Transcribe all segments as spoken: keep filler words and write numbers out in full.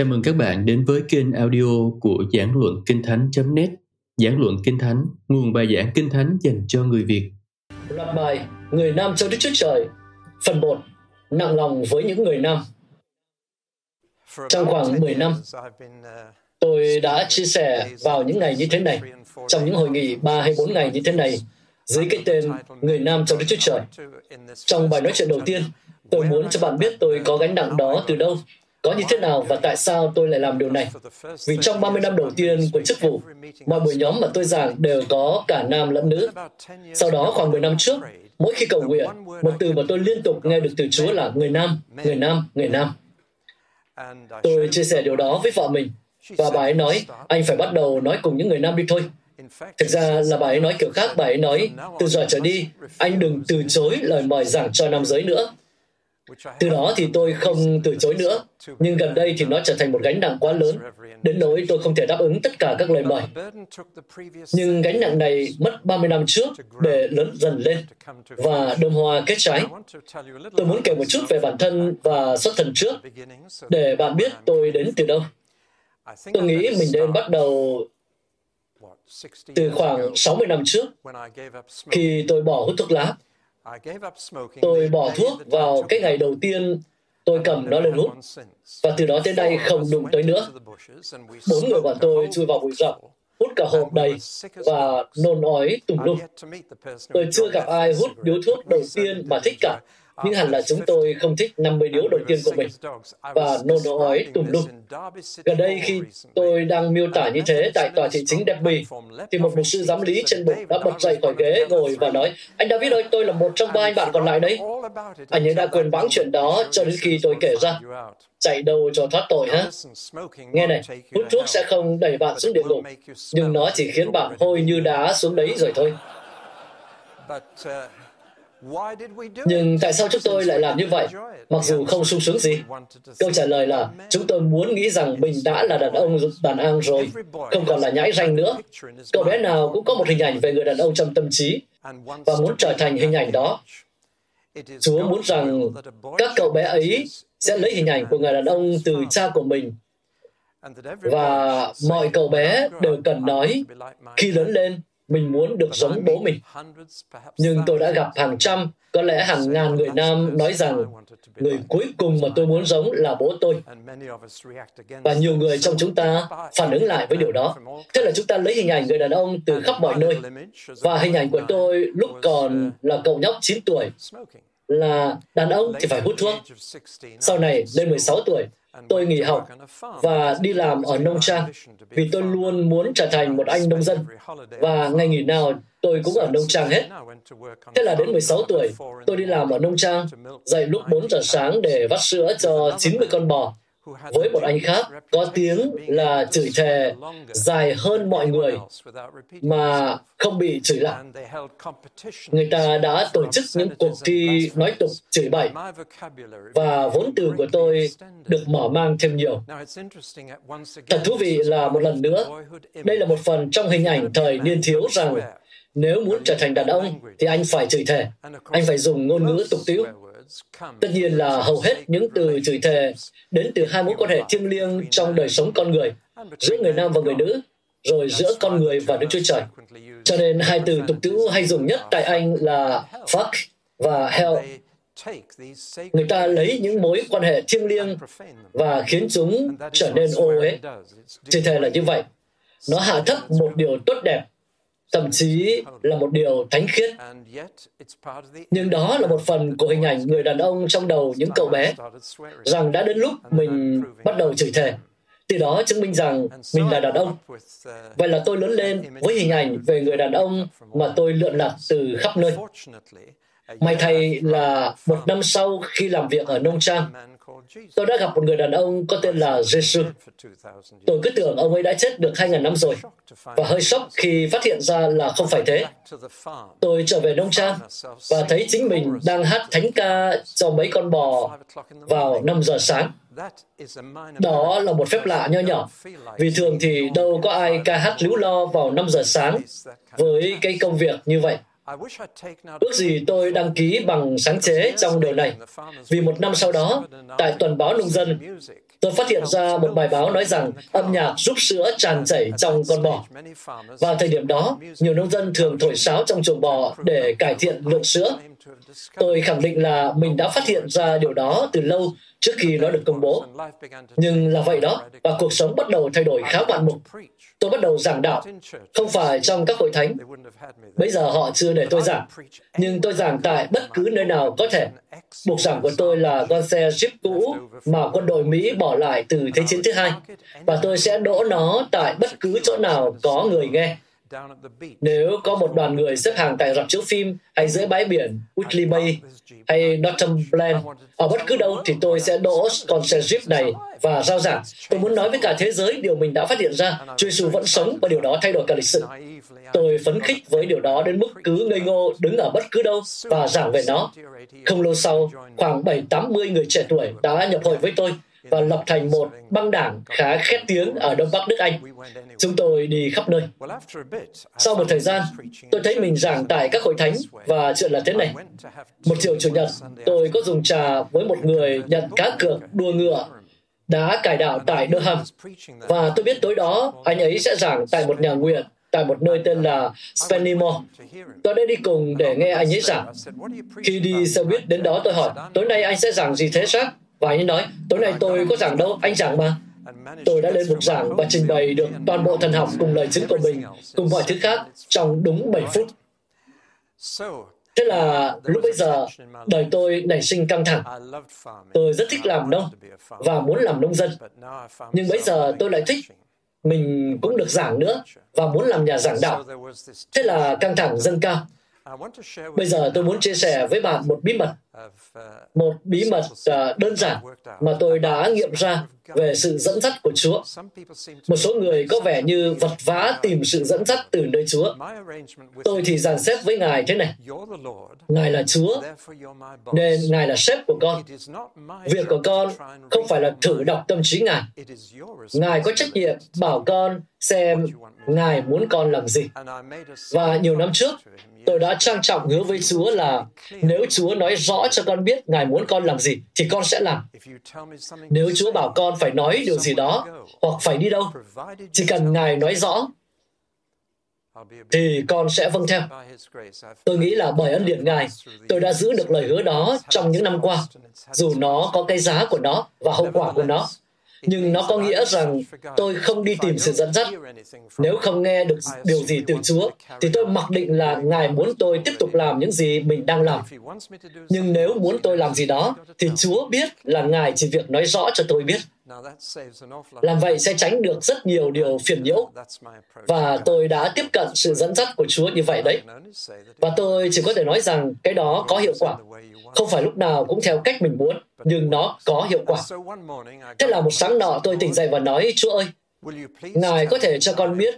Chào mừng các bạn đến với kênh audio của Giảng Luận Kinh Thánh chấm net. Giảng Luận Kinh Thánh, nguồn bài giảng Kinh Thánh dành cho người Việt. Loạt bài Người Nam cho Đức Chúa Trời, phần một, nặng lòng với những người Nam. Trong khoảng mười năm, tôi đã chia sẻ vào những ngày như thế này, trong những hội nghị ba hay bốn ngày như thế này, dưới cái tên Người Nam trong Đức Chúa Trời. Trong bài nói chuyện đầu tiên, tôi muốn cho bạn biết tôi có gánh nặng đó từ đâu, có như thế nào và tại sao tôi lại làm điều này. Vì trong ba mươi năm đầu tiên của chức vụ, mọi buổi nhóm mà tôi giảng đều có cả nam lẫn nữ. Sau đó khoảng mười năm trước, mỗi khi cầu nguyện, một từ mà tôi liên tục nghe được từ Chúa là người nam, người nam, người nam. Tôi chia sẻ điều đó với vợ mình, và bà ấy nói, anh phải bắt đầu nói cùng những người nam đi thôi. Thực ra là bà ấy nói kiểu khác, bà ấy nói, từ giờ trở đi, anh đừng từ chối lời mời giảng cho nam giới nữa. Từ đó thì tôi không từ chối nữa, nhưng gần đây thì nó trở thành một gánh nặng quá lớn, đến nỗi tôi không thể đáp ứng tất cả các lời mời. Nhưng gánh nặng này mất ba mươi năm trước để lớn dần lên và đơm hoa kết trái. Tôi muốn kể một chút về bản thân và xuất thân trước, để bạn biết tôi đến từ đâu. Tôi nghĩ mình nên bắt đầu từ khoảng sáu mươi năm trước, khi tôi bỏ hút thuốc lá. Tôi bỏ thuốc vào cái ngày đầu tiên tôi cầm nó lên hút, và từ đó tới nay không đụng tới nữa. Bốn người bọn tôi chui vào bụi rậm, hút cả hộp đầy và nôn ói tùm lum. Tôi chưa gặp ai hút điếu thuốc đầu tiên mà thích cả, nhưng hẳn là chúng tôi không thích năm mươi điếu đầu tiên của mình và nôn ói tùm lum. Gần đây khi tôi đang miêu tả như thế tại tòa thị chính Derby, thì một mục sư giám lý trên bục đã bật dậy khỏi ghế ngồi và nói, anh David ơi, tôi là một trong ba anh bạn còn lại đấy. Anh ấy đã quên bẵng chuyện đó cho đến khi tôi kể ra. Chạy đâu cho thoát tội hả? Nghe này, hút thuốc sẽ không đẩy bạn xuống địa ngục, nhưng nó chỉ khiến bạn hôi như đá xuống đấy rồi thôi. Nhưng tại sao chúng tôi lại làm như vậy, mặc dù không sung sướng gì? Câu trả lời là, chúng tôi muốn nghĩ rằng mình đã là đàn ông đàn ông rồi, không còn là nhãi ranh nữa. Cậu bé nào cũng có một hình ảnh về người đàn ông trong tâm trí, và muốn trở thành hình ảnh đó. Chúa muốn rằng các cậu bé ấy sẽ lấy hình ảnh của người đàn ông từ cha của mình, và mọi cậu bé đều cần nói, khi lớn lên, mình muốn được giống bố mình. Nhưng tôi đã gặp hàng trăm, có lẽ hàng ngàn người nam nói rằng người cuối cùng mà tôi muốn giống là bố tôi. Và nhiều người trong chúng ta phản ứng lại với điều đó. Thế là chúng ta lấy hình ảnh người đàn ông từ khắp mọi nơi. Và hình ảnh của tôi lúc còn là cậu nhóc chín tuổi, là đàn ông thì phải hút thuốc. Sau này, lên mười sáu tuổi, tôi nghỉ học và đi làm ở nông trang vì tôi luôn muốn trở thành một anh nông dân, và ngày nghỉ nào tôi cũng ở nông trang hết. Thế là đến mười sáu tuổi, tôi đi làm ở nông trang, dậy lúc bốn giờ sáng để vắt sữa cho chín mươi con bò, với một anh khác có tiếng là chửi thề dài hơn mọi người mà không bị chửi lại. Người ta đã tổ chức những cuộc thi nói tục chửi bậy, và vốn từ của tôi được mở mang thêm nhiều. Thật thú vị là một lần nữa, đây là một phần trong hình ảnh thời niên thiếu rằng nếu muốn trở thành đàn ông thì anh phải chửi thề, anh phải dùng ngôn ngữ tục tĩu. Tất nhiên là hầu hết những từ chửi thề đến từ hai mối quan hệ thiêng liêng trong đời sống con người, giữa người nam và người nữ, rồi giữa con người và Đức Chúa Trời. Cho nên hai từ tục tĩu hay dùng nhất tại Anh là fuck và hell. Người ta lấy những mối quan hệ thiêng liêng và khiến chúng trở nên ô uế. Chửi thề là như vậy. Nó hạ thấp một điều tốt đẹp, thậm chí là một điều thánh khiết. Nhưng đó là một phần của hình ảnh người đàn ông trong đầu những cậu bé, rằng đã đến lúc mình bắt đầu chửi thề. Từ đó chứng minh rằng mình là đàn ông. Vậy là tôi lớn lên với hình ảnh về người đàn ông mà tôi lượn lặt từ khắp nơi. May thay là một năm sau khi làm việc ở nông trang, tôi đã gặp một người đàn ông có tên là Giê-xu. Tôi cứ tưởng ông ấy đã chết được hai nghìn năm rồi, và hơi sốc khi phát hiện ra là không phải thế. Tôi trở về nông trang và thấy chính mình đang hát thánh ca cho mấy con bò vào năm giờ sáng. Đó là một phép lạ nho nhỏ, vì thường thì đâu có ai ca hát líu lo vào năm giờ sáng với cái công việc như vậy. Ước gì tôi đăng ký bằng sáng chế trong đời này, vì một năm sau đó, tại tuần báo nông dân, Tôi phát hiện ra một bài báo nói rằng âm nhạc giúp sữa tràn chảy trong con bò. Vào thời điểm đó, nhiều nông dân thường thổi sáo trong chuồng bò để cải thiện lượng sữa. Tôi khẳng định là mình đã phát hiện ra điều đó từ lâu trước khi nó được công bố. Nhưng là vậy đó, và cuộc sống bắt đầu thay đổi khá ngoạn mục. Tôi bắt đầu giảng đạo, không phải trong các hội thánh. Bây giờ họ chưa để tôi giảng, nhưng tôi giảng tại bất cứ nơi nào có thể. Buộc giảng của tôi là con xe Jeep cũ mà quân đội Mỹ bỏ lại từ Thế chiến thứ hai, và tôi sẽ đỗ nó tại bất cứ chỗ nào có người nghe. Nếu có một đoàn người xếp hàng tại rạp chiếu phim hay dưới bãi biển Whitley Bay hay Northumberland, ở bất cứ đâu thì tôi sẽ đỗ con xe Jeep này và rao giảng. Tôi muốn nói với cả thế giới điều mình đã phát hiện ra. Chúa Giê-xu vẫn sống và điều đó thay đổi cả lịch sử. Tôi phấn khích với điều đó đến mức cứ ngây ngô đứng ở bất cứ đâu và giảng về nó. Không lâu sau, khoảng bảy tám mươi người trẻ tuổi đã nhập hội với tôi và lập thành một băng đảng khá khét tiếng ở Đông Bắc nước Anh. Chúng tôi đi khắp nơi. Sau một thời gian, tôi thấy mình giảng tại các hội thánh và chuyện là thế này. Một chiều Chủ nhật, tôi có dùng trà với một người nhận cá cược đua ngựa đá cải đạo tại Durham, và tôi biết tối đó anh ấy sẽ giảng tại một nhà nguyện tại một nơi tên là Spennymoor. Tôi đã đi cùng để nghe anh ấy giảng. Khi đi xe buýt đến đó, tôi hỏi, tối nay anh sẽ giảng gì thế Jack? Và anh ấy nói, tối nay tôi có giảng đâu, anh giảng mà. Tôi đã lên bục giảng và trình bày được toàn bộ thần học cùng lời chứng của mình, cùng mọi thứ khác, trong đúng bảy phút. Thế là lúc bấy giờ, đời tôi nảy sinh căng thẳng. Tôi rất thích làm nông và muốn làm nông dân. Nhưng bây giờ tôi lại thích, mình cũng được giảng nữa và muốn làm nhà giảng đạo. Thế là căng thẳng dâng cao. Bây giờ tôi muốn chia sẻ với bạn một bí mật, một bí mật đơn giản mà tôi đã nghiệm ra về sự dẫn dắt của Chúa. Một số người có vẻ như vật vã tìm sự dẫn dắt từ nơi Chúa. Tôi thì dàn xếp với Ngài thế này. Ngài là Chúa, nên Ngài là sếp của con. Việc của con không phải là thử đọc tâm trí Ngài. Ngài có trách nhiệm bảo con xem Ngài muốn con làm gì. Và nhiều năm trước, tôi đã trang trọng hứa với Chúa là nếu Chúa nói rõ cho con biết Ngài muốn con làm gì, thì con sẽ làm. Nếu Chúa bảo con phải nói điều gì đó, hoặc phải đi đâu, chỉ cần Ngài nói rõ, thì con sẽ vâng theo. Tôi nghĩ là bởi ân điển Ngài, tôi đã giữ được lời hứa đó trong những năm qua, dù nó có cái giá của nó và hậu quả của nó. Nhưng nó có nghĩa rằng tôi không đi tìm sự dẫn dắt. Nếu không nghe được điều gì từ Chúa, thì tôi mặc định là Ngài muốn tôi tiếp tục làm những gì mình đang làm. Nhưng nếu muốn tôi làm gì đó, thì Chúa biết là Ngài chỉ việc nói rõ cho tôi biết. Làm vậy sẽ tránh được rất nhiều điều phiền nhiễu. Và tôi đã tiếp cận sự dẫn dắt của Chúa như vậy đấy. Và tôi chỉ có thể nói rằng cái đó có hiệu quả. Không phải lúc nào cũng theo cách mình muốn, nhưng nó có hiệu quả. Thế là một sáng nọ tôi tỉnh dậy và nói, Chúa ơi, Ngài có thể cho con biết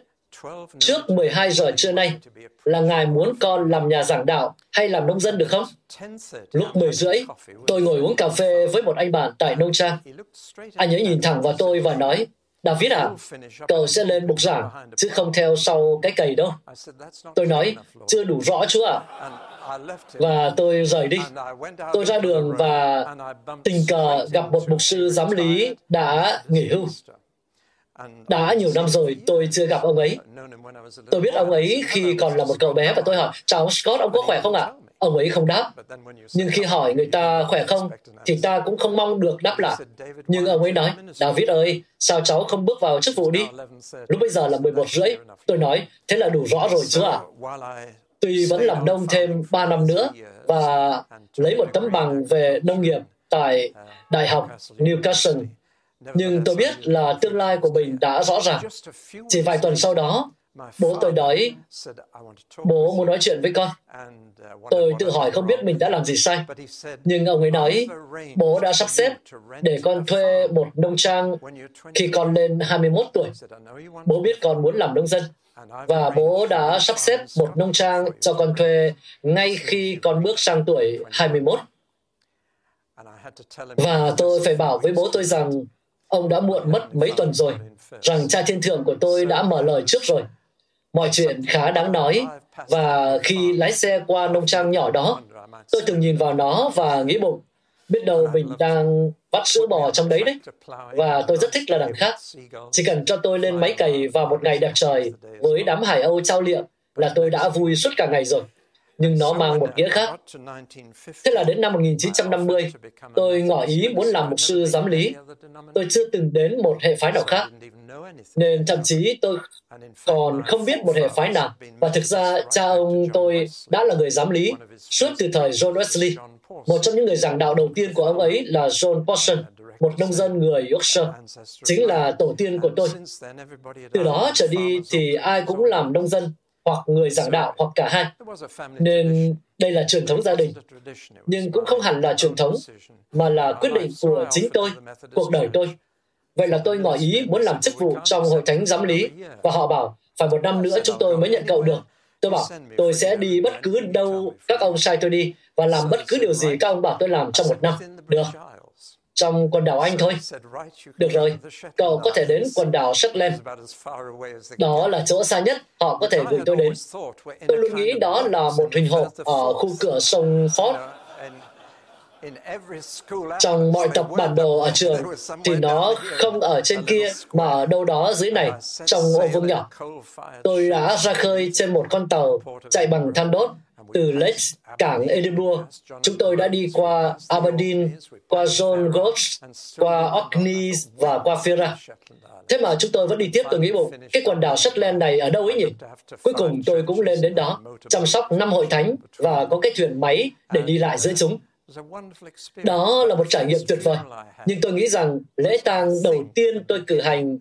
trước mười hai giờ trưa nay là Ngài muốn con làm nhà giảng đạo hay làm nông dân được không? Lúc mười rưỡi, tôi ngồi uống cà phê với một anh bạn tại nông trang. Anh ấy nhìn thẳng vào tôi và nói, David à, cậu sẽ lên bục giảng, chứ không theo sau cái cầy đâu. Tôi nói, chưa đủ rõ Chúa ạ. Và tôi rời đi. Tôi ra đường và tình cờ gặp một mục sư giám lý đã nghỉ hưu. Đã nhiều năm rồi, tôi chưa gặp ông ấy. Tôi biết ông ấy khi còn là một cậu bé và tôi hỏi, chào Scott, ông có khỏe không ạ? Ông ấy không đáp. Nhưng khi hỏi người ta khỏe không, thì ta cũng không mong được đáp lại. Nhưng ông ấy nói, David ơi, sao cháu không bước vào chức vụ đi? Lúc bây giờ là mười một rưỡi. Tôi nói, thế là đủ rõ rồi Chúa ạ. Tuy vẫn làm nông thêm ba năm nữa và lấy một tấm bằng về nông nghiệp tại Đại học Newcastle, nhưng tôi biết là tương lai của mình đã rõ ràng. Chỉ vài tuần sau đó, bố tôi nói, bố muốn nói chuyện với con. Tôi tự hỏi không biết mình đã làm gì sai. Nhưng ông ấy nói, bố đã sắp xếp để con thuê một nông trang khi con lên hai mươi mốt tuổi. Bố biết con muốn làm nông dân, và bố đã sắp xếp một nông trang cho con thuê ngay khi con bước sang tuổi hai mươi mốt. Và tôi phải bảo với bố tôi rằng ông đã muộn mất mấy tuần rồi, rằng Cha Thiên Thượng của tôi đã mở lời trước rồi. Mọi chuyện khá đáng nói, và khi lái xe qua nông trang nhỏ đó, tôi từng nhìn vào nó và nghĩ bụng, Biết đâu mình đang vắt sữa bò trong đấy đấy. Và tôi rất thích là đằng khác. Chỉ cần cho tôi lên máy cày vào một ngày đẹp trời với đám hải âu trao liệm là tôi đã vui suốt cả ngày rồi. Nhưng nó mang một nghĩa khác. Thế là đến năm một nghìn chín trăm năm mươi, tôi ngỏ ý muốn làm mục sư giám lý. Tôi chưa từng đến một hệ phái nào khác, nên thậm chí tôi còn không biết một hệ phái nào. Và thực ra, cha ông tôi đã là người giám lý suốt từ thời John Wesley. Một trong những người giảng đạo đầu tiên của ông ấy là John Portson, một nông dân người Yorkshire, chính là tổ tiên của tôi. Từ đó trở đi thì ai cũng làm nông dân, hoặc người giảng đạo, hoặc cả hai. Nên đây là truyền thống gia đình, nhưng cũng không hẳn là truyền thống, mà là quyết định của chính tôi, cuộc đời tôi. Vậy là tôi ngỏ ý muốn làm chức vụ trong hội thánh giám lý, và họ bảo, phải một năm nữa chúng tôi mới nhận cậu được. Tôi bảo, tôi sẽ đi bất cứ đâu các ông sai tôi đi, và làm bất cứ điều gì các ông bảo tôi làm trong một năm. Được. Trong quần đảo Anh thôi. Được rồi, cậu có thể đến quần đảo Shetland. Đó là chỗ xa nhất họ có thể gửi tôi đến. Tôi luôn nghĩ đó là một hình hộp ở khu cửa sông Forth. Trong mọi tập bản đồ ở trường, thì nó không ở trên kia mà ở đâu đó dưới này, trong ô vương nhỏ. Tôi đã ra khơi trên một con tàu chạy bằng than đốt từ Leith, cảng Edinburgh. Chúng tôi đã đi qua Aberdeen, qua John o' Groats, qua Orkney và qua Fira. Thế mà chúng tôi vẫn đi tiếp. Tôi nghĩ bụng, cái quần đảo Shetland này ở đâu ấy nhỉ? Cuối cùng tôi cũng lên đến đó, chăm sóc năm hội thánh và có cái thuyền máy để đi lại giữa chúng. Đó là một trải nghiệm tuyệt vời. Nhưng tôi nghĩ rằng lễ tang đầu tiên tôi cử hành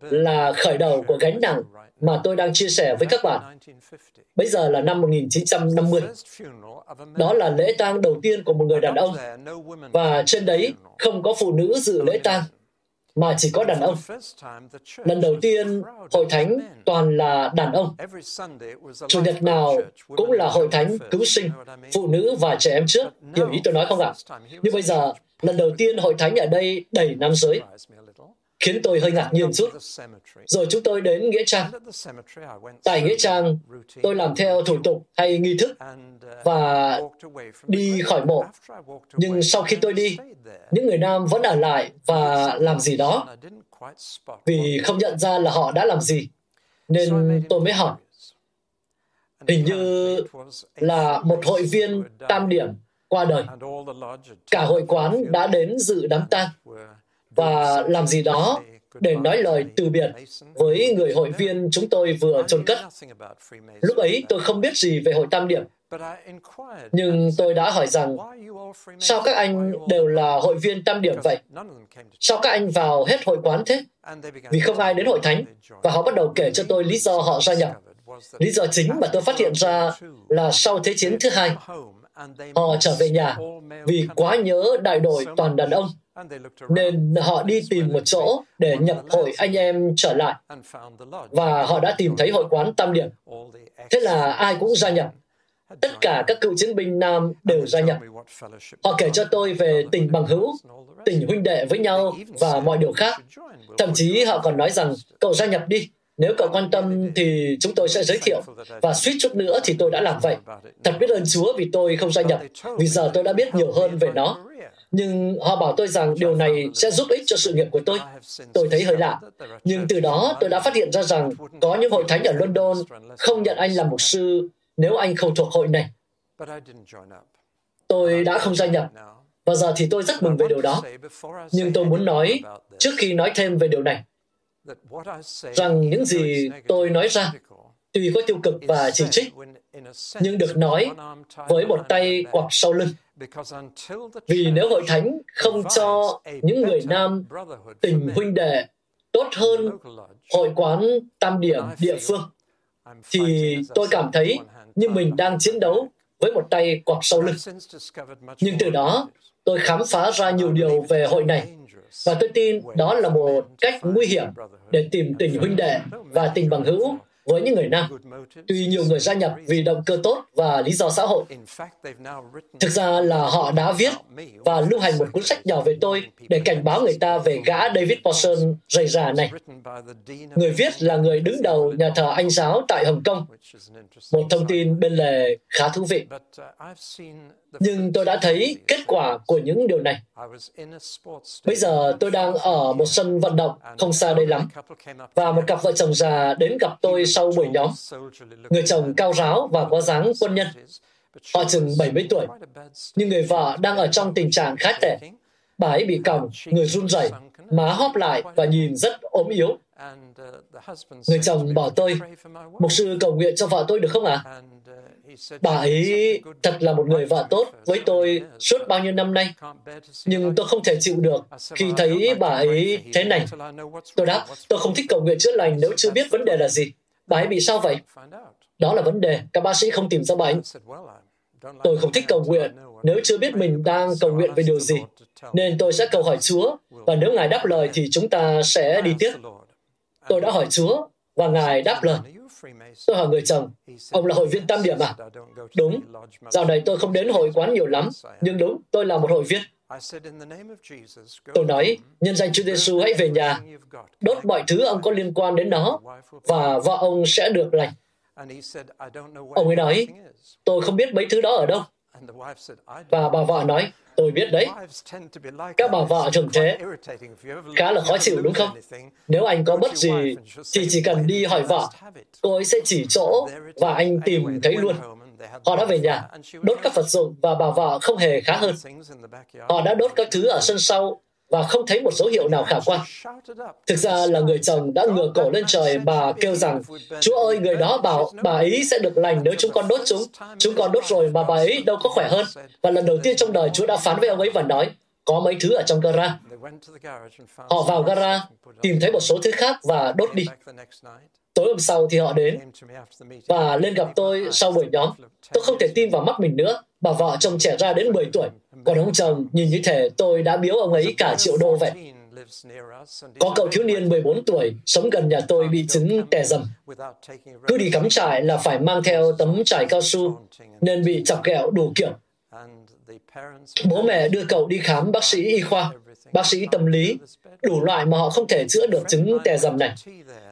là khởi đầu của gánh nặng mà tôi đang chia sẻ với các bạn. Bây giờ là năm một nghìn chín trăm năm mươi. Đó là lễ tang đầu tiên của một người đàn ông. Và trên đấy không có phụ nữ dự lễ tang, mà chỉ có đàn ông. Lần đầu tiên, hội thánh toàn là đàn ông. Chủ nhật nào cũng là hội thánh cứu sinh, phụ nữ và trẻ em trước. Hiểu ý tôi nói không ạ? Nhưng bây giờ, lần đầu tiên hội thánh ở đây đầy nam giới, khiến tôi hơi ngạc nhiên chút. Rồi chúng tôi đến Nghĩa Trang. Tại Nghĩa Trang, tôi làm theo thủ tục hay nghi thức và đi khỏi mộ. Nhưng sau khi tôi đi, những người nam vẫn ở lại và làm gì đó. Vì không nhận ra là họ đã làm gì, nên tôi mới hỏi. Hình như là một hội viên tam điểm qua đời. Cả hội quán đã đến dự đám tang và làm gì đó để nói lời từ biệt với người hội viên chúng tôi vừa chôn cất. Lúc ấy tôi không biết gì về hội tam điểm, nhưng tôi đã hỏi rằng, sao các anh đều là hội viên tam điểm vậy? Sao các anh vào hết hội quán thế? Vì không ai đến hội thánh, và họ bắt đầu kể cho tôi lý do họ gia nhập. Lý do chính mà tôi phát hiện ra là sau Thế chiến thứ hai, họ trở về nhà vì quá nhớ đại đội toàn đàn ông, nên họ đi tìm một chỗ để nhập hội anh em trở lại, và họ đã tìm thấy hội quán tam điểm. Thế là ai cũng gia nhập. Tất cả các cựu chiến binh nam đều gia nhập. Họ kể cho tôi về tình bằng hữu, tình huynh đệ với nhau và mọi điều khác. Thậm chí họ còn nói rằng, cậu gia nhập đi, nếu cậu quan tâm thì chúng tôi sẽ giới thiệu. Và suýt chút nữa thì tôi đã làm vậy. Thật biết ơn Chúa vì tôi không gia nhập, vì giờ tôi đã biết nhiều hơn về nó. Nhưng họ bảo tôi rằng điều này sẽ giúp ích cho sự nghiệp của tôi. Tôi thấy hơi lạ. Nhưng từ đó tôi đã phát hiện ra rằng có những hội thánh ở London không nhận anh làm mục sư nếu anh không thuộc hội này. Tôi đã không gia nhập, và giờ thì tôi rất mừng về điều đó. Nhưng tôi muốn nói, trước khi nói thêm về điều này, rằng những gì tôi nói ra, tuy có tiêu cực và chỉ trích, nhưng được nói với một tay quặp sau lưng. Vì nếu hội thánh không cho những người nam tình huynh đệ tốt hơn hội quán tam điểm địa phương, thì tôi cảm thấy như mình đang chiến đấu với một tay quặp sau lưng. Nhưng từ đó, tôi khám phá ra nhiều điều về hội này, và tôi tin đó là một cách nguy hiểm để tìm tình huynh đệ và tình bằng hữu với những người nam. Tuy nhiều người gia nhập vì động cơ tốt và lý do xã hội. Thực ra là họ đã viết và lưu hành một cuốn sách nhỏ về tôi để cảnh báo người ta về gã David Pawson rầy rà này. Người viết là người đứng đầu nhà thờ Anh giáo tại Hồng Kông. Một thông tin bên lề khá thú vị. nhưng tôi đã thấy kết quả của những điều này. Bây giờ tôi đang ở một sân vận động không xa đây lắm, và một cặp vợ chồng già đến gặp tôi sau buổi nhóm. Người chồng cao ráo và có dáng quân nhân. Họ chừng bảy mươi tuổi, nhưng người vợ đang ở trong tình trạng khá tệ. Bà ấy bị còng, người run rẩy, má hóp lại và nhìn rất ốm yếu. Người chồng bảo tôi, mục sư cầu nguyện cho vợ tôi được không ạ? À? Bà ấy thật là một người vợ tốt với tôi suốt bao nhiêu năm nay, nhưng tôi không thể chịu được khi thấy bà ấy thế này. Tôi đáp, tôi không thích cầu nguyện chữa lành nếu chưa biết vấn đề là gì. Bà ấy bị sao vậy? Đó là vấn đề, các bác sĩ không tìm ra bà ấy. Tôi không thích cầu nguyện nếu chưa biết mình đang cầu nguyện về điều gì, nên tôi sẽ cầu hỏi Chúa, và nếu Ngài đáp lời thì chúng ta sẽ đi tiếp. Tôi đã hỏi Chúa, và Ngài đáp lời. Tôi hỏi người chồng, ông là hội viên tam điểm à? Đúng, dạo này tôi không đến hội quán nhiều lắm, nhưng đúng, tôi là một hội viên. Tôi nói, nhân danh Chúa Giê-xu hãy về nhà, đốt mọi thứ ông có liên quan đến nó, và vợ ông sẽ được lành. Ông ấy nói, tôi không biết mấy thứ đó ở đâu. Và bà vợ nói, tôi biết đấy. Các bà vợ thường thế. Khá là khó chịu đúng không? Nếu anh có bất gì, thì chỉ cần đi hỏi vợ. Cô ấy sẽ chỉ chỗ và anh tìm thấy luôn. Họ đã về nhà, đốt các vật dụng và bà vợ không hề khá hơn. Họ đã đốt các thứ ở sân sau và không thấy một dấu hiệu nào khả quan. Thực ra là người chồng đã ngửa cổ lên trời và kêu rằng, Chúa ơi, người đó bảo bà ấy sẽ được lành nếu chúng con đốt chúng. Chúng con đốt rồi mà bà ấy đâu có khỏe hơn. Và lần đầu tiên trong đời, Chúa đã phán với ông ấy và nói, có mấy thứ ở trong gara. Họ vào gara, tìm thấy một số thứ khác và đốt đi. Tối hôm sau thì họ đến và lên gặp tôi sau buổi nhóm. Tôi không thể tin vào mắt mình nữa. Bà vợ trông trẻ ra đến mười tuổi, còn ông chồng nhìn như thể tôi đã biếu ông ấy cả triệu đô vậy. Có cậu thiếu niên mười bốn tuổi sống gần nhà tôi bị chứng tè dầm. Cứ đi cắm trại là phải mang theo tấm trải cao su, nên bị chọc ghẹo đủ kiểu. Bố mẹ đưa cậu đi khám bác sĩ y khoa, bác sĩ tâm lý, đủ loại mà họ không thể chữa được chứng tè dầm này.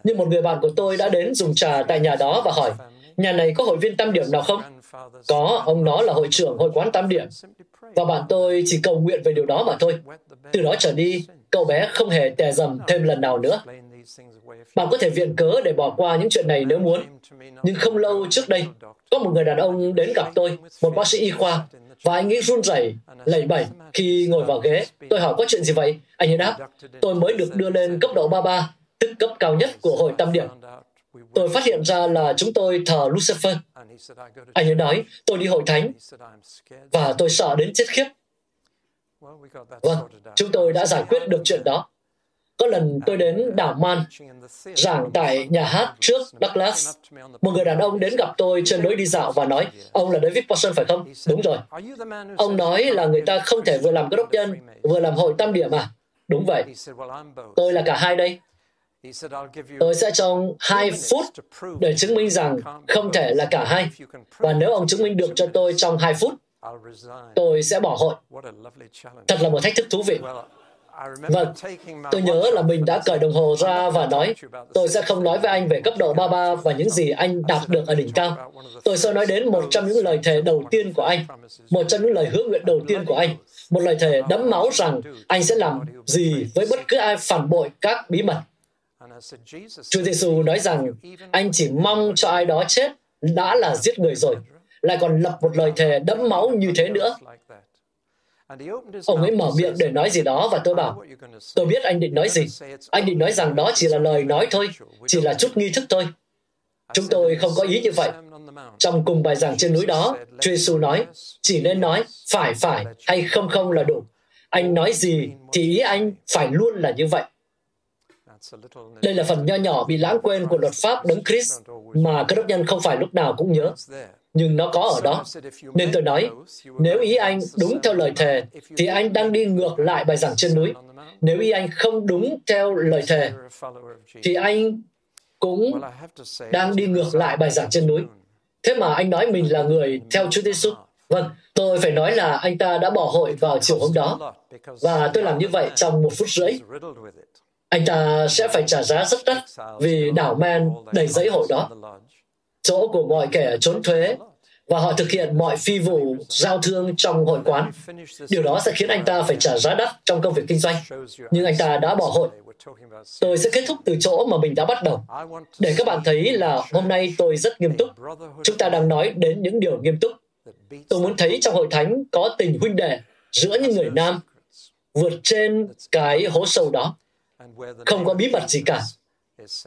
Nhưng một người bạn của tôi đã đến dùng trà tại nhà đó và hỏi, nhà này có hội viên tam điểm nào không? Có, ông nó là hội trưởng hội quán tam điểm. Và bạn tôi chỉ cầu nguyện về điều đó mà thôi. Từ đó trở đi, cậu bé không hề tè dầm thêm lần nào nữa. Bạn có thể viện cớ để bỏ qua những chuyện này nếu muốn. Nhưng không lâu trước đây, có một người đàn ông đến gặp tôi, một bác sĩ y khoa, và anh ấy run rẩy, lẩy bẩy khi ngồi vào ghế. Tôi hỏi có chuyện gì vậy? Anh ấy đáp, tôi mới được đưa lên cấp độ ba ba, tức cấp cao nhất của hội tam điểm. Tôi phát hiện ra là chúng tôi thờ Lucifer. Anh ấy nói, tôi đi hội thánh, và tôi sợ đến chết khiếp. Vâng, chúng tôi đã giải quyết được chuyện đó. Có lần tôi đến đảo Man, giảng tại nhà hát trước Douglas. Một người đàn ông đến gặp tôi trên lối đi dạo và nói, ông là David Pawson phải không? Đúng rồi. Ông nói là người ta không thể vừa làm cơ đốc nhân, vừa làm hội tam điểm à? Đúng vậy. Tôi là cả hai đây. Tôi sẽ cho ông hai phút để chứng minh rằng không thể là cả hai. Và nếu ông chứng minh được cho tôi trong hai phút, tôi sẽ bỏ hội. Thật là một thách thức thú vị. Vâng, tôi nhớ là mình đã cởi đồng hồ ra và nói, tôi sẽ không nói với anh về cấp độ ba ba và những gì anh đạt được ở đỉnh cao. Tôi sẽ nói đến một trong những lời thề đầu tiên của anh, một trong những lời hứa nguyện đầu tiên của anh, một lời thề đẫm máu rằng anh sẽ làm gì với bất cứ ai phản bội các bí mật. Chúa Giê-xu nói rằng, anh chỉ mong cho ai đó chết đã là giết người rồi, lại còn lập một lời thề đẫm máu như thế nữa. Ông ấy mở miệng để nói gì đó và tôi bảo, tôi biết anh định nói gì. Anh định nói rằng đó chỉ là lời nói thôi, chỉ là chút nghi thức thôi. Chúng tôi không có ý như vậy. Trong cùng bài giảng trên núi đó, Chúa Giê-xu nói, chỉ nên nói phải phải hay không không là đủ. Anh nói gì thì ý anh phải luôn là như vậy. Đây là phần nho nhỏ bị lãng quên của luật pháp Đấng Christ mà cơ đốc nhân không phải lúc nào cũng nhớ. Nhưng nó có ở đó. Nên tôi nói, nếu ý anh đúng theo lời thề, thì anh đang đi ngược lại bài giảng trên núi. Nếu ý anh không đúng theo lời thề, thì anh cũng đang đi ngược lại bài giảng trên núi. Thế mà anh nói mình là người theo Chúa Giê-xu. Vâng, tôi phải nói là anh ta đã bỏ hội vào chiều hôm đó. Và tôi làm như vậy trong một phút rưỡi. Anh ta sẽ phải trả giá rất đắt vì đảo Man đầy dãy hội đó. Chỗ của mọi kẻ trốn thuế, và họ thực hiện mọi phi vụ giao thương trong hội quán. Điều đó sẽ khiến anh ta phải trả giá đắt trong công việc kinh doanh, nhưng anh ta đã bỏ hội. Tôi sẽ kết thúc từ chỗ mà mình đã bắt đầu, để các bạn thấy là hôm nay tôi rất nghiêm túc. Chúng ta đang nói đến những điều nghiêm túc. Tôi muốn thấy trong hội thánh có tình huynh đệ giữa những người nam vượt trên cái hố sâu đó, không có bí mật gì cả,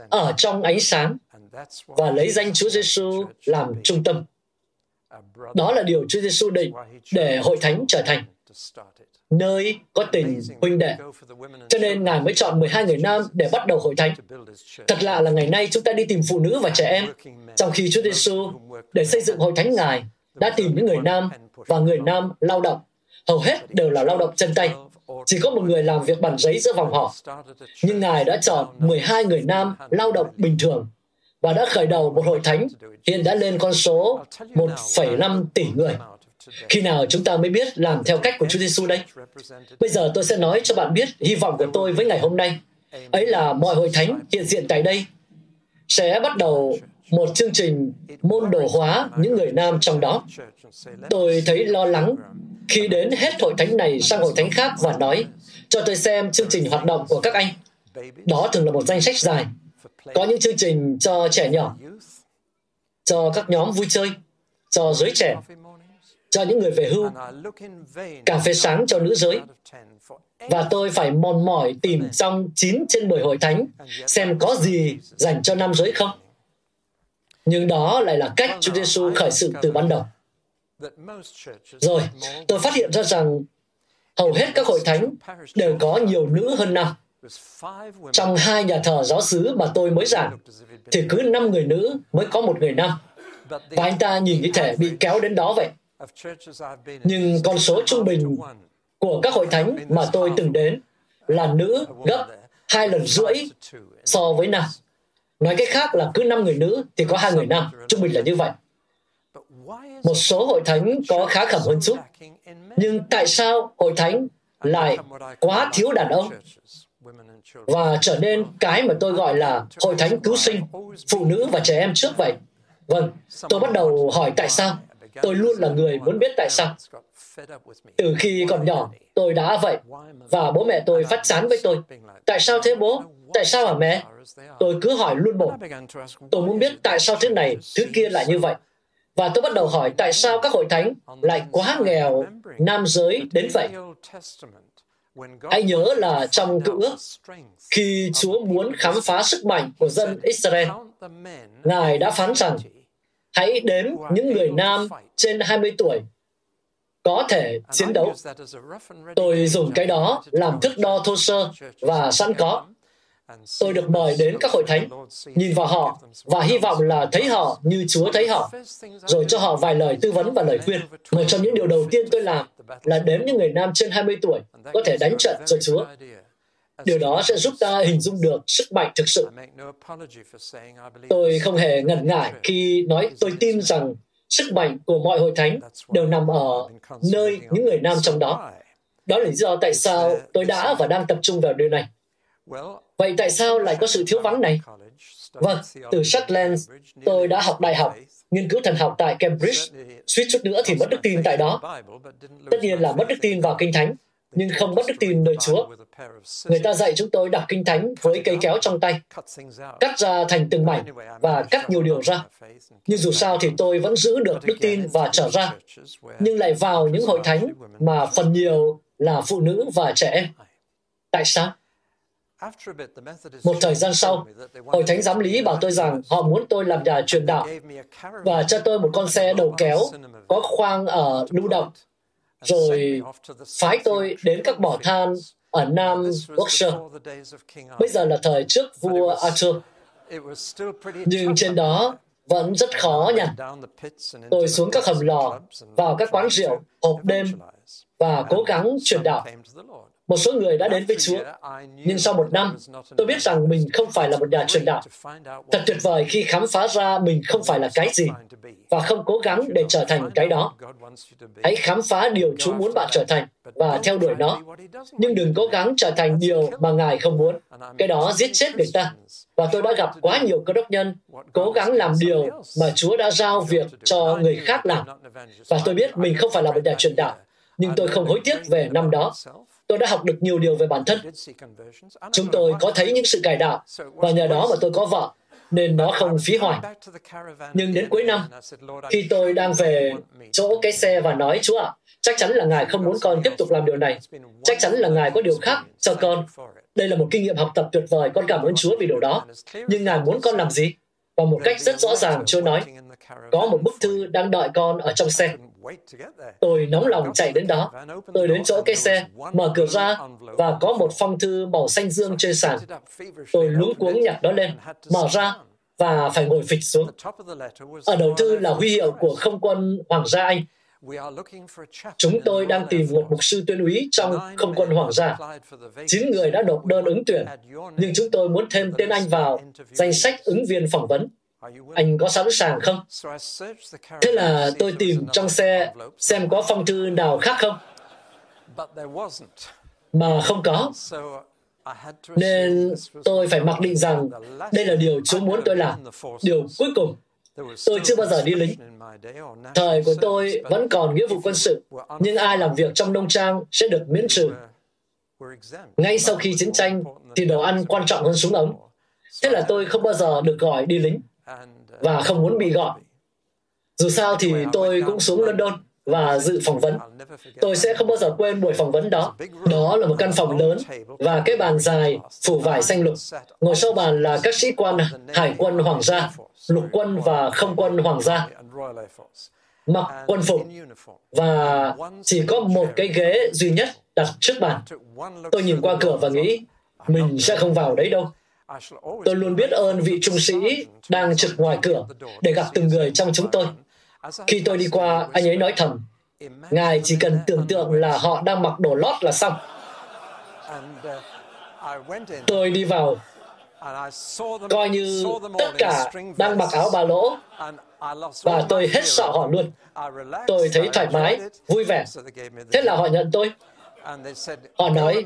ở trong ánh sáng và lấy danh Chúa Giê-xu làm trung tâm. Đó là điều Chúa Giê-xu định để hội thánh trở thành nơi có tình huynh đệ. Cho nên Ngài mới chọn mười hai người nam để bắt đầu hội thánh. Thật lạ là ngày nay chúng ta đi tìm phụ nữ và trẻ em, trong khi Chúa Giê-xu để xây dựng hội thánh Ngài đã tìm những người nam, và người nam lao động hầu hết đều là lao động chân tay. Chỉ có một người làm việc bàn giấy giữa vòng họ. Nhưng Ngài đã chọn mười hai người nam lao động bình thường và đã khởi đầu một hội thánh hiện đã lên con số một phẩy năm tỷ người. Khi nào chúng ta mới biết làm theo cách của Chúa Giê-xu đây? Bây giờ tôi sẽ nói cho bạn biết hy vọng của tôi với ngày hôm nay. Ấy là mọi hội thánh hiện diện tại đây sẽ bắt đầu một chương trình môn đồ hóa những người nam trong đó. Tôi thấy lo lắng khi đến hết hội thánh này sang hội thánh khác và nói, cho tôi xem chương trình hoạt động của các anh. Đó thường là một danh sách dài. Có những chương trình cho trẻ nhỏ, cho các nhóm vui chơi, cho giới trẻ, cho những người về hưu, cà phê sáng cho nữ giới. Và tôi phải mòn mỏi tìm trong chín trên mười hội thánh xem có gì dành cho nam giới không. Nhưng đó lại là cách Chúa Giê-xu khởi sự từ ban đầu. Rồi, tôi phát hiện ra rằng hầu hết các hội thánh đều có nhiều nữ hơn nam. Trong hai nhà thờ giáo xứ mà tôi mới giảng, thì cứ năm người nữ mới có một người nam. Và anh ta nhìn như thể bị kéo đến đó vậy. Nhưng con số trung bình của các hội thánh mà tôi từng đến là nữ gấp hai lần rưỡi so với nam. Nói cách khác là cứ năm người nữ thì có hai người nam, trung bình là như vậy. Một số hội thánh có khá khẩm hơn chút, nhưng tại sao hội thánh lại quá thiếu đàn ông và trở nên cái mà tôi gọi là hội thánh cứu sinh, phụ nữ và trẻ em trước vậy? Vâng, tôi bắt đầu hỏi tại sao. Tôi luôn là người muốn biết tại sao. Từ khi còn nhỏ, tôi đã vậy, và bố mẹ tôi phát chán với tôi. Tại sao thế bố? Tại sao hả mẹ? Tôi cứ hỏi luôn một. Tôi muốn biết tại sao thế này, thứ kia lại như vậy. Và tôi bắt đầu hỏi tại sao các hội thánh lại quá nghèo nam giới đến vậy. Hãy nhớ là trong Cựu Ước, khi Chúa muốn khám phá sức mạnh của dân Israel, Ngài đã phán rằng, hãy đếm những người nam trên hai mươi tuổi có thể chiến đấu. Tôi dùng cái đó làm thước đo thô sơ và sẵn có. Tôi được mời đến các hội thánh, nhìn vào họ và hy vọng là thấy họ như Chúa thấy họ, rồi cho họ vài lời tư vấn và lời khuyên. Một trong những điều đầu tiên tôi làm là đếm những người nam trên hai mươi tuổi có thể đánh trận cho Chúa. Điều đó sẽ giúp ta hình dung được sức mạnh thực sự. Tôi không hề ngần ngại khi nói tôi tin rằng sức mạnh của mọi hội thánh đều nằm ở nơi những người nam trong đó. Đó là lý do tại sao tôi đã và đang tập trung vào điều này. Vậy tại sao lại có sự thiếu vắng này? Vâng, từ Shetland, tôi đã học đại học, nghiên cứu thần học tại Cambridge, suýt chút nữa thì mất đức tin tại đó. Tất nhiên là mất đức tin vào Kinh Thánh, nhưng không mất đức tin nơi Chúa. Người ta dạy chúng tôi đọc Kinh Thánh với cây kéo trong tay, cắt ra thành từng mảnh và cắt nhiều điều ra. Nhưng dù sao thì tôi vẫn giữ được đức tin và trở ra, nhưng lại vào những hội thánh mà phần nhiều là phụ nữ và trẻ em. Tại sao? Một thời gian sau, Hội Thánh Giám Lý bảo tôi rằng họ muốn tôi làm nhà truyền đạo và cho tôi một con xe đầu kéo có khoang ở lưu động, rồi phái tôi đến các mỏ than ở Nam Yorkshire. Bây giờ là thời trước vua Arthur, nhưng trên đó vẫn rất khó nhằn. Tôi xuống các hầm lò, vào các quán rượu, hộp đêm và cố gắng truyền đạo. Một số người đã đến với Chúa, nhưng sau một năm, tôi biết rằng mình không phải là một nhà truyền đạo. Thật tuyệt vời khi khám phá ra mình không phải là cái gì, và không cố gắng để trở thành cái đó. Hãy khám phá điều Chúa muốn bạn trở thành, và theo đuổi nó. Nhưng đừng cố gắng trở thành điều mà Ngài không muốn. Cái đó giết chết người ta. Và tôi đã gặp quá nhiều cơ đốc nhân cố gắng làm điều mà Chúa đã giao việc cho người khác làm. Và tôi biết mình không phải là một nhà truyền đạo, nhưng tôi không hối tiếc về năm đó. Tôi đã học được nhiều điều về bản thân. Chúng tôi có thấy những sự cải đạo, và nhờ đó mà tôi có vợ, nên nó không phí hoài. Nhưng đến cuối năm, khi tôi đang về chỗ cái xe và nói, Chúa ạ, chắc chắn là Ngài không muốn con tiếp tục làm điều này. Chắc chắn là Ngài có điều khác cho con. Đây là một kinh nghiệm học tập tuyệt vời, con cảm ơn Chúa vì điều đó. Nhưng Ngài muốn con làm gì? Và một cách rất rõ ràng, Chúa nói, có một bức thư đang đợi con ở trong xe. Tôi nóng lòng chạy đến đó. Tôi đến chỗ cái xe, mở cửa ra, và có một phong thư màu xanh dương trên sàn. Tôi luống cuống nhặt nó lên, mở ra, và phải ngồi phịch xuống. Ở đầu thư là huy hiệu của Không quân Hoàng gia Anh. Chúng tôi đang tìm một mục sư tuyên úy trong Không quân Hoàng gia. Chín người đã nộp đơn ứng tuyển, nhưng chúng tôi muốn thêm tên anh vào danh sách ứng viên phỏng vấn. Anh có sẵn sàng không? Thế là tôi tìm trong xe xem có phong thư nào khác không, mà không có. Nên tôi phải mặc định rằng đây là điều Chúa muốn tôi làm. Điều cuối cùng, tôi chưa bao giờ đi lính. Thời của tôi vẫn còn nghĩa vụ quân sự, nhưng ai làm việc trong nông trang sẽ được miễn trừ. Ngay sau khi chiến tranh thì đồ ăn quan trọng hơn súng ống. Thế là tôi không bao giờ được gọi đi lính và không muốn bị gọi. Dù sao thì tôi cũng xuống London và dự phỏng vấn. Tôi sẽ không bao giờ quên buổi phỏng vấn đó. Đó là một căn phòng lớn và cái bàn dài phủ vải xanh lục. Ngồi sau bàn là các sĩ quan Hải quân Hoàng gia, Lục quân và Không quân Hoàng gia, mặc quân phục, và chỉ có một cái ghế duy nhất đặt trước bàn. Tôi nhìn qua cửa và nghĩ, mình sẽ không vào đấy đâu. Tôi luôn biết ơn vị trung sĩ đang trực ngoài cửa để gặp từng người trong chúng tôi. Khi tôi đi qua, anh ấy nói thầm, Ngài chỉ cần tưởng tượng là họ đang mặc đồ lót là xong. Tôi đi vào, coi như tất cả đang mặc áo ba lỗ, và tôi hết sợ họ luôn. Tôi thấy thoải mái, vui vẻ. Thế là họ nhận tôi. Họ nói,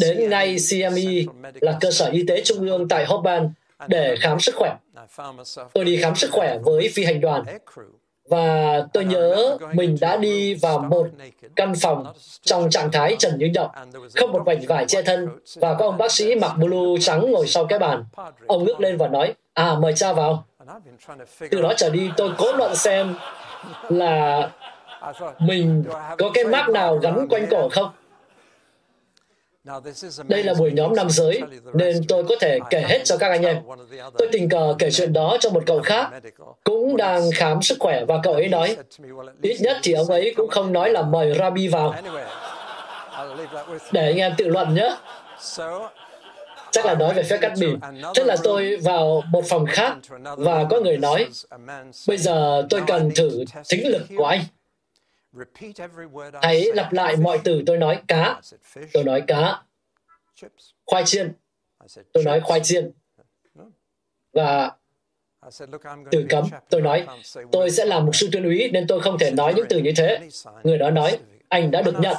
đến ngay xê em e là cơ sở y tế trung ương tại Hoban để khám sức khỏe. Tôi đi khám sức khỏe với phi hành đoàn, và tôi nhớ mình đã đi vào một căn phòng trong trạng thái trần như nhộng, không một mảnh vải che thân, và có ông bác sĩ mặc blue trắng ngồi sau cái bàn. Ông ngước lên và nói, à, mời cha vào. Từ đó trở đi, tôi cố luận xem là mình có cái mác nào gắn quanh cổ không? Đây là buổi nhóm nam giới, nên tôi có thể kể hết cho các anh em. Tôi tình cờ kể chuyện đó cho một cậu khác, cũng đang khám sức khỏe, và cậu ấy nói, ít nhất thì ông ấy cũng không nói là mời Rabbi vào. Để anh em tự luận nhé. Chắc là nói về phép cắt bì. Thế là tôi vào một phòng khác, và có người nói, bây giờ tôi cần thử thính lực của anh. Hãy lặp lại mọi từ tôi nói cá. Tôi nói cá. Khoai chiên. Tôi nói khoai chiên. Và từ cấm. Tôi nói, tôi sẽ làm mục sư tuyên úy nên tôi không thể nói những từ như thế. Người đó nói, anh đã được nhận.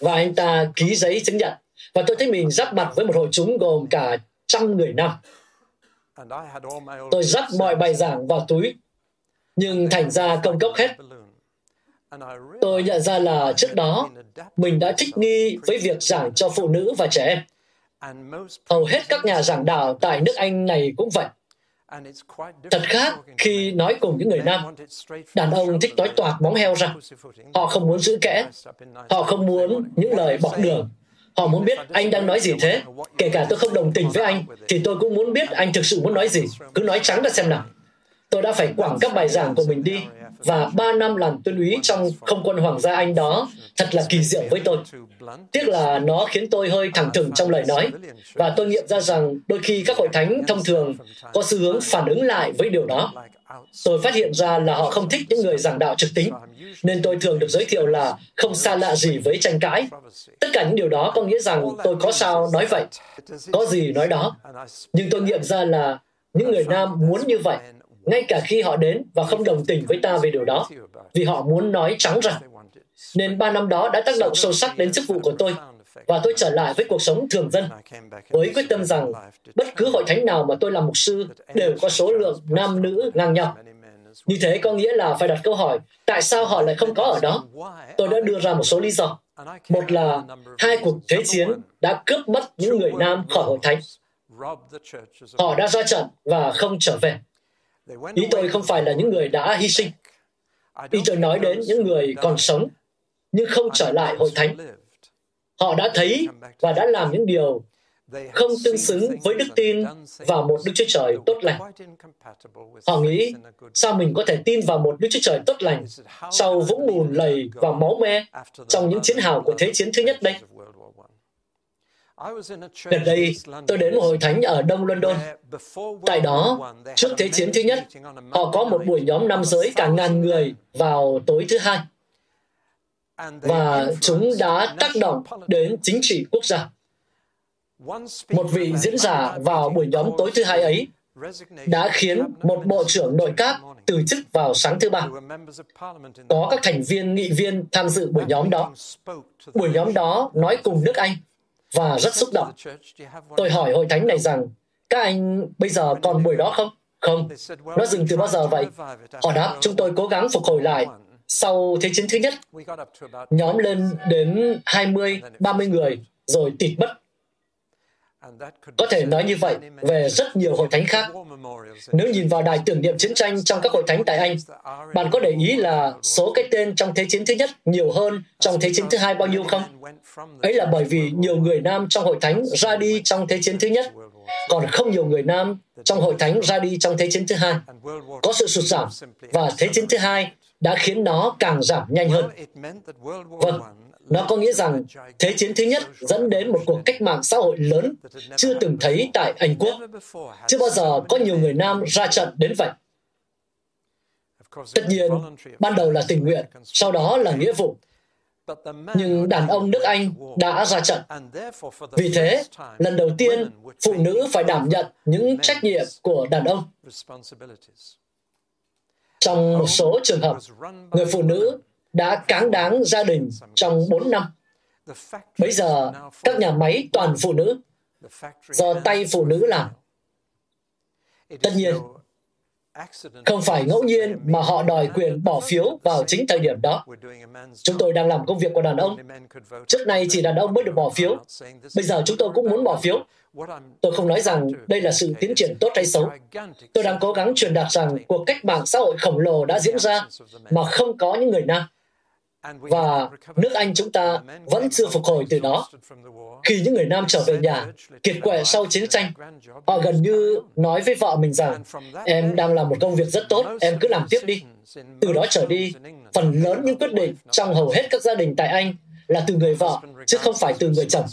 Và anh ta ký giấy chứng nhận. Và tôi thấy mình giáp mặt với một hội chúng gồm cả trăm người nam. Tôi dắt mọi bài giảng vào túi, nhưng thành ra công cốc hết. Tôi nhận ra là trước đó, mình đã thích nghi với việc giảng cho phụ nữ và trẻ em. Hầu hết các nhà giảng đạo tại nước Anh này cũng vậy. Thật khác khi nói cùng những người nam. Đàn ông thích nói toạc móng heo ra. Họ không muốn giữ kẽ. Họ không muốn những lời bọc đường. Họ muốn biết anh đang nói gì thế. Kể cả tôi không đồng tình với anh, thì tôi cũng muốn biết anh thực sự muốn nói gì. Cứ nói trắng ra xem nào. Tôi đã phải quảng các bài giảng của mình đi. Và ba năm làm tuyên úy trong Không quân Hoàng gia Anh đó thật là kỳ diệu với tôi. Tiếc là nó khiến tôi hơi thẳng thừng trong lời nói, và tôi nghiệm ra rằng đôi khi các hội thánh thông thường có xu hướng phản ứng lại với điều đó. Tôi phát hiện ra là họ không thích những người giảng đạo trực tính, nên tôi thường được giới thiệu là không xa lạ gì với tranh cãi. Tất cả những điều đó có nghĩa rằng tôi có sao nói vậy, có gì nói đó. Nhưng tôi nghiệm ra là những người nam muốn như vậy, ngay cả khi họ đến và không đồng tình với ta về điều đó, vì họ muốn nói trắng ra. Nên ba năm đó đã tác động sâu sắc đến chức vụ của tôi, và tôi trở lại với cuộc sống thường dân với quyết tâm rằng bất cứ hội thánh nào mà tôi làm mục sư đều có số lượng nam nữ ngang nhau. Như thế có nghĩa là phải đặt câu hỏi tại sao họ lại không có ở đó. Tôi đã đưa ra một số lý do. Một là hai cuộc thế chiến đã cướp mất những người nam khỏi hội thánh. Họ đã ra trận và không trở về. Ý tôi không phải là những người đã hy sinh. Ý tôi nói đến những người còn sống nhưng không trở lại hội thánh. Họ đã thấy và đã làm những điều không tương xứng với đức tin vào một Đức Chúa Trời tốt lành. Họ nghĩ, sao mình có thể tin vào một Đức Chúa Trời tốt lành sau vũng bùn lầy và máu me trong những chiến hào của Thế chiến thứ nhất đây? Gần đây, tôi đến một hội thánh ở Đông London. Tại đó, trước Thế chiến thứ nhất, họ có một buổi nhóm nam giới cả ngàn người vào tối thứ hai. Và chúng đã tác động đến chính trị quốc gia. Một vị diễn giả vào buổi nhóm tối thứ hai ấy đã khiến một bộ trưởng nội các từ chức vào sáng thứ ba. Có các thành viên nghị viên tham dự buổi nhóm đó. Buổi nhóm đó nói cùng nước Anh và rất xúc động. Tôi hỏi hội thánh này rằng, các anh bây giờ còn buổi đó không? Không. Nó dừng từ bao giờ vậy? Họ đáp, chúng tôi cố gắng phục hồi lại. Sau Thế chiến thứ nhất, nhóm lên đến hai mươi, ba mươi người, rồi tịt mất. Có thể nói như vậy về rất nhiều hội thánh khác. Nếu nhìn vào đài tưởng niệm chiến tranh trong các hội thánh tại Anh, bạn có để ý là số cái tên trong Thế chiến thứ nhất nhiều hơn trong Thế chiến thứ hai bao nhiêu không? Ấy là bởi vì nhiều người nam trong hội thánh ra đi trong Thế chiến thứ nhất, còn không nhiều người nam trong hội thánh ra đi trong Thế chiến thứ hai. Có sự sụt giảm, và Thế chiến thứ hai đã khiến nó càng giảm nhanh hơn. Vâng, nó có nghĩa rằng Thế chiến thứ nhất dẫn đến một cuộc cách mạng xã hội lớn chưa từng thấy tại Anh Quốc. Chưa bao giờ có nhiều người nam ra trận đến vậy. Tất nhiên, ban đầu là tình nguyện, sau đó là nghĩa vụ. Nhưng đàn ông nước Anh đã ra trận. Vì thế, lần đầu tiên, phụ nữ phải đảm nhận những trách nhiệm của đàn ông. Trong một số trường hợp, người phụ nữ đã cáng đáng gia đình trong bốn năm. Bây giờ, các nhà máy toàn phụ nữ, do tay phụ nữ làm. Tất nhiên, không phải ngẫu nhiên mà họ đòi quyền bỏ phiếu vào chính thời điểm đó. Chúng tôi đang làm công việc của đàn ông. Trước nay chỉ đàn ông mới được bỏ phiếu. Bây giờ chúng tôi cũng muốn bỏ phiếu. Tôi không nói rằng đây là sự tiến triển tốt hay xấu. Tôi đang cố gắng truyền đạt rằng cuộc cách mạng xã hội khổng lồ đã diễn ra mà không có những người nam. Và nước Anh chúng ta vẫn chưa phục hồi từ đó. Khi những người nam trở về nhà, kiệt quệ sau chiến tranh, họ gần như nói với vợ mình rằng, em đang làm một công việc rất tốt, em cứ làm tiếp đi. Từ đó trở đi, phần lớn những quyết định trong hầu hết các gia đình tại Anh là từ người vợ, chứ không phải từ người chồng.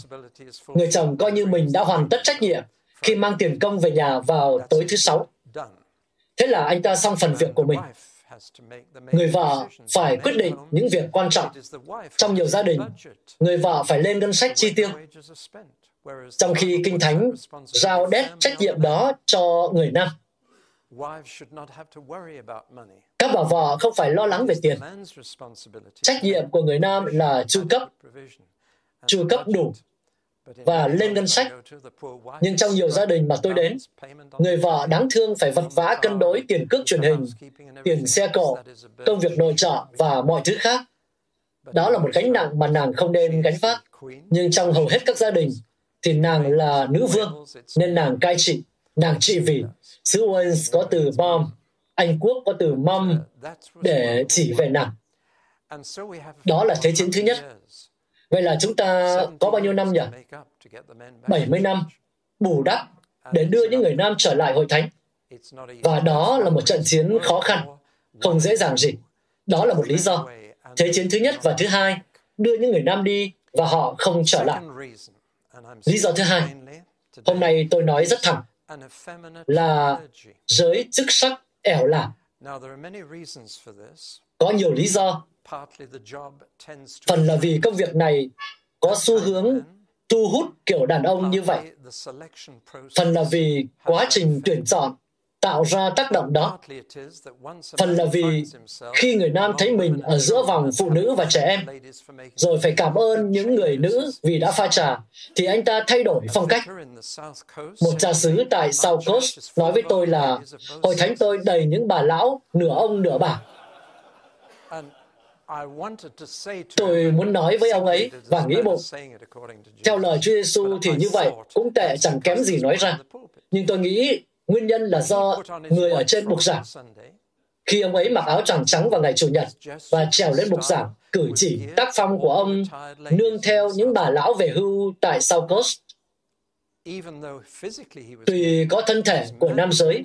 Người chồng coi như mình đã hoàn tất trách nhiệm khi mang tiền công về nhà vào tối thứ Sáu. Thế là anh ta xong phần việc của mình. Người vợ phải quyết định những việc quan trọng. Trong nhiều gia đình, người vợ phải lên ngân sách chi tiêu, trong khi Kinh Thánh giao đét trách nhiệm đó cho người nam. Các bà vợ không phải lo lắng về tiền. Trách nhiệm của người nam là chu cấp, chu cấp đủ và lên ngân sách. Nhưng trong nhiều gia đình mà tôi đến, người vợ đáng thương phải vật vã cân đối tiền cước truyền hình, tiền xe cộ, công việc nội trợ và mọi thứ khác. Đó là một gánh nặng mà nàng không nên gánh vác. Nhưng trong hầu hết các gia đình, thì nàng là nữ vương, nên nàng cai trị, nàng trị vì. Xứ Wales có từ mom, Anh Quốc có từ mom để chỉ về nàng. Đó là Thế chiến thứ nhất. Vậy là chúng ta có bao nhiêu năm nhỉ? bảy mươi năm bù đắp để đưa những người nam trở lại hội thánh. Và đó là một trận chiến khó khăn, không dễ dàng gì. Đó là một lý do. Thế chiến thứ nhất và thứ hai đưa những người nam đi và họ không trở lại. Lý do thứ hai, hôm nay tôi nói rất thẳng, là giới chức sắc ẻo lả. Có nhiều lý do. Phần là vì công việc này có xu hướng thu hút kiểu đàn ông như vậy. Phần là vì quá trình tuyển chọn tạo ra tác động đó. Phần là vì khi người nam thấy mình ở giữa vòng phụ nữ và trẻ em, rồi phải cảm ơn những người nữ vì đã pha trà, thì anh ta thay đổi phong cách. Một cha xứ tại South Coast nói với tôi là hội thánh tôi đầy những bà lão, nửa ông nửa bà. Tôi muốn nói với ông ấy và nghĩ bụng, theo lời Chúa Giê-xu thì như vậy cũng tệ chẳng kém gì nói ra. Nhưng tôi nghĩ nguyên nhân là do người ở trên bục giảng. Khi ông ấy mặc áo tràng trắng vào ngày Chủ nhật và trèo lên bục giảng, cử chỉ tác phong của ông nương theo những bà lão về hưu tại South Coast. Tuy có thân thể của nam giới,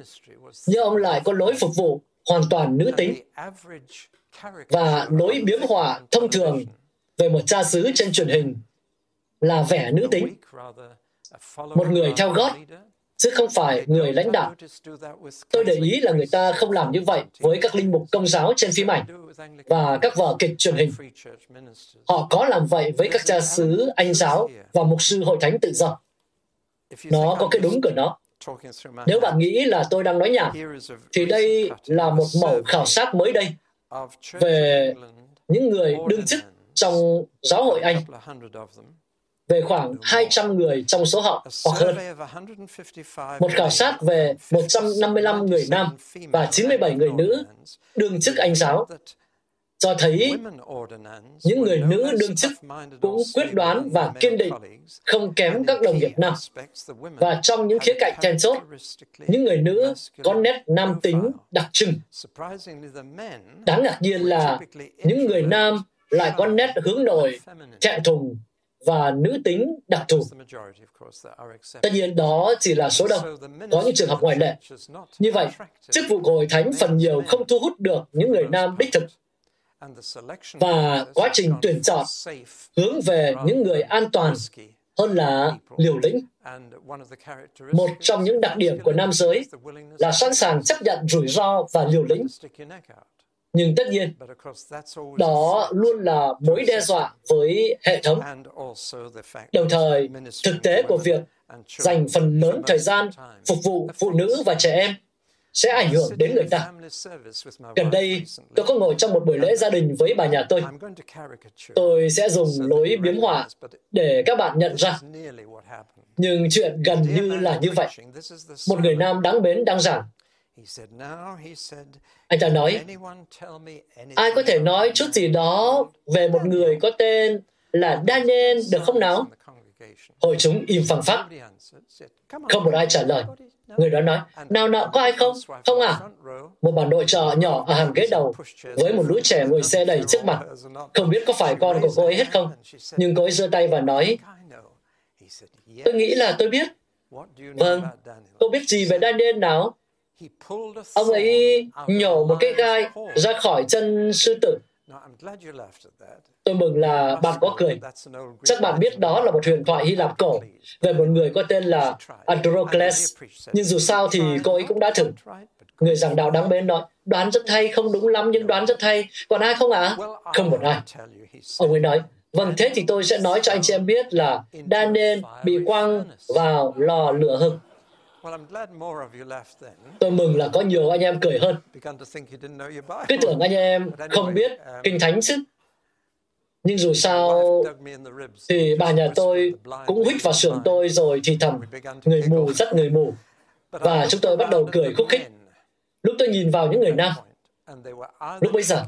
nhưng ông lại có lối phục vụ hoàn toàn nữ tính và lối biếm họa thông thường về một cha xứ trên truyền hình là vẻ nữ tính, một người theo gót, chứ không phải người lãnh đạo. Tôi để ý là người ta không làm như vậy với các linh mục công giáo trên phim ảnh và các vở kịch truyền hình. Họ có làm vậy với các cha xứ Anh giáo và mục sư hội thánh tự do. Nó có cái đúng của nó. Nếu bạn nghĩ là tôi đang nói nhảm, thì đây là một mẫu khảo sát mới đây về những người đương chức trong giáo hội Anh, về khoảng hai trăm người trong số họ hoặc hơn. Một khảo sát về một trăm năm mươi lăm người nam và chín mươi bảy người nữ đương chức Anh giáo cho thấy những người nữ đương chức cũng quyết đoán và kiên định, không kém các đồng nghiệp nam. Và trong những khía cạnh then chốt, những người nữ có nét nam tính đặc trưng. Đáng ngạc nhiên là những người nam lại có nét hướng nội, thẹn thùng và nữ tính đặc thù. Tất nhiên đó chỉ là số đông, có những trường hợp ngoại lệ. Như vậy, chức vụ của hội thánh phần nhiều không thu hút được những người nam đích thực. Và quá trình tuyển chọn hướng về những người an toàn hơn là liều lĩnh. Một trong những đặc điểm của nam giới là sẵn sàng chấp nhận rủi ro và liều lĩnh. Nhưng tất nhiên, đó luôn là mối đe dọa với hệ thống. Đồng thời, thực tế của việc dành phần lớn thời gian phục vụ phụ nữ và trẻ em sẽ ảnh hưởng đến người ta. Gần đây, tôi có ngồi trong một buổi lễ gia đình với bà nhà tôi. Tôi sẽ dùng lối biếm họa để các bạn nhận ra. Nhưng chuyện gần như là như vậy. Một người nam đáng mến đang giảng. Anh ta nói, ai có thể nói chút gì đó về một người có tên là Daniel được không nào? Hội chúng im phăng phắc. Không một ai trả lời. Người đó nói, nào nào, có ai không? Không à? Một bà nội trợ nhỏ ở hàng ghế đầu với một lũ trẻ ngồi xe đẩy trước mặt. Không biết có phải con của cô ấy hết không? Nhưng cô ấy giơ tay và nói, tôi nghĩ là tôi biết. Vâng, cô biết gì về Daniel nào? Ông ấy nhổ một cái gai ra khỏi chân sư tử. Tôi mừng là bạn có cười. Chắc bạn biết đó là một huyền thoại Hy Lạp cổ về một người có tên là Androcles. Nhưng dù sao thì cô ấy cũng đã thử. Người giảng đạo đáng mến nói, đoán rất hay, không đúng lắm nhưng đoán rất hay. Còn ai không ạ? À? Không còn ai. Ông ấy nói, vâng thế thì tôi sẽ nói cho anh chị em biết là Daniel bị quăng vào lò lửa hực. Tôi mừng là có nhiều anh em cười hơn. Cứ tưởng anh em không biết Kinh Thánh chứ. Nhưng dù sao thì bà nhà tôi cũng huýt vào sườn tôi rồi thì thầm, người mù rất người mù. Và chúng tôi bắt đầu cười khúc khích. Lúc tôi nhìn vào những người nam, lúc bây giờ,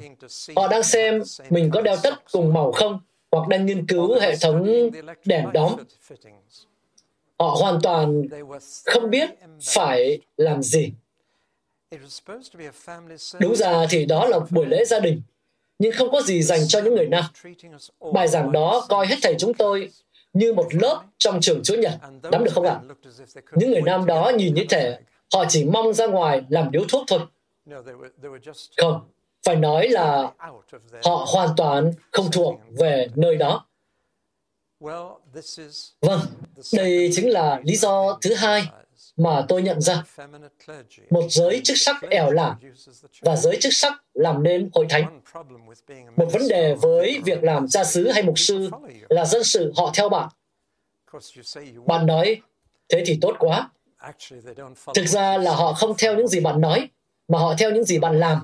họ đang xem mình có đeo tất cùng màu không hoặc đang nghiên cứu hệ thống đèn đóm. Họ hoàn toàn không biết phải làm gì. Đúng ra thì đó là buổi lễ gia đình, nhưng không có gì dành cho những người nam. Bài giảng đó coi hết thầy chúng tôi như một lớp trong trường Chúa Nhật, lắm được không ạ? Những người nam đó nhìn như thể họ chỉ mong ra ngoài làm điếu thuốc thôi. Không, phải nói là họ hoàn toàn không thuộc về nơi đó. Vâng, đây chính là lý do thứ hai mà tôi nhận ra. Một giới chức sắc ẻo lả và giới chức sắc làm nên hội thánh. Một vấn đề với việc làm cha xứ hay mục sư là dân sự họ theo bạn. Bạn nói, thế thì tốt quá. Thực ra là họ không theo những gì bạn nói, mà họ theo những gì bạn làm,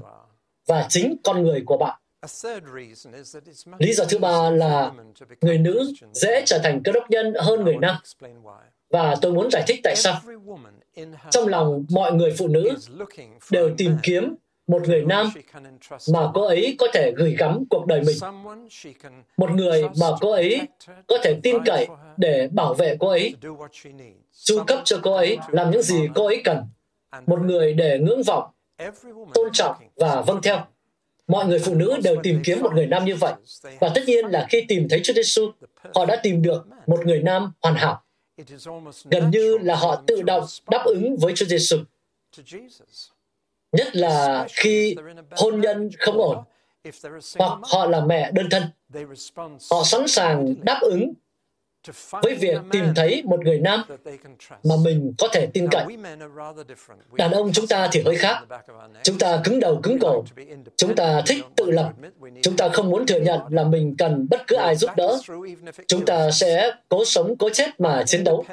và chính con người của bạn. Lý do thứ ba là người nữ dễ trở thành cơ đốc nhân hơn người nam. Và tôi muốn giải thích tại sao. Trong lòng mọi người phụ nữ đều tìm kiếm một người nam mà cô ấy có thể gửi gắm cuộc đời mình. Một người mà cô ấy có thể tin cậy để bảo vệ cô ấy, chu cấp cho cô ấy, làm những gì cô ấy cần. Một người để ngưỡng vọng, tôn trọng và vâng theo. Mọi người phụ nữ đều tìm kiếm một người nam như vậy. Và tất nhiên là khi tìm thấy Chúa Giê-xu, họ đã tìm được một người nam hoàn hảo. Gần như là họ tự động đáp ứng với Chúa Giê-xu. Nhất là khi hôn nhân không ổn, hoặc họ là mẹ đơn thân. Họ sẵn sàng đáp ứng với việc tìm thấy một người nam mà mình có thể tin cậy. Đàn ông chúng ta thì hơi khác. Chúng ta cứng đầu cứng cổ. Chúng ta thích tự lập. Chúng ta không muốn thừa nhận là mình cần bất cứ ai giúp đỡ. Chúng ta sẽ cố sống, cố chết mà chiến đấu.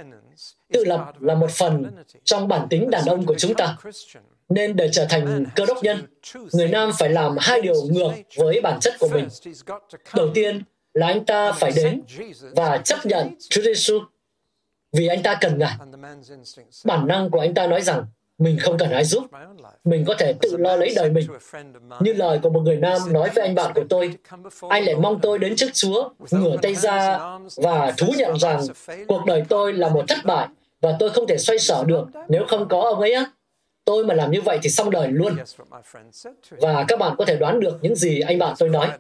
Tự lập là một phần trong bản tính đàn ông của chúng ta. Nên để trở thành cơ đốc nhân, người nam phải làm hai điều ngược với bản chất của mình. Đầu tiên là anh ta phải đến và chấp nhận Chúa Giê-xu vì anh ta cần Ngài. Bản năng của anh ta nói rằng mình không cần ai giúp, mình có thể tự lo lấy đời mình. Như lời của một người nam nói với anh bạn của tôi, anh lại mong tôi đến trước Chúa, ngửa tay ra và thú nhận rằng cuộc đời tôi là một thất bại và tôi không thể xoay sở được nếu không có ông ấy á. Tôi mà làm như vậy thì xong đời luôn. Và các bạn có thể đoán được những gì anh bạn tôi nói.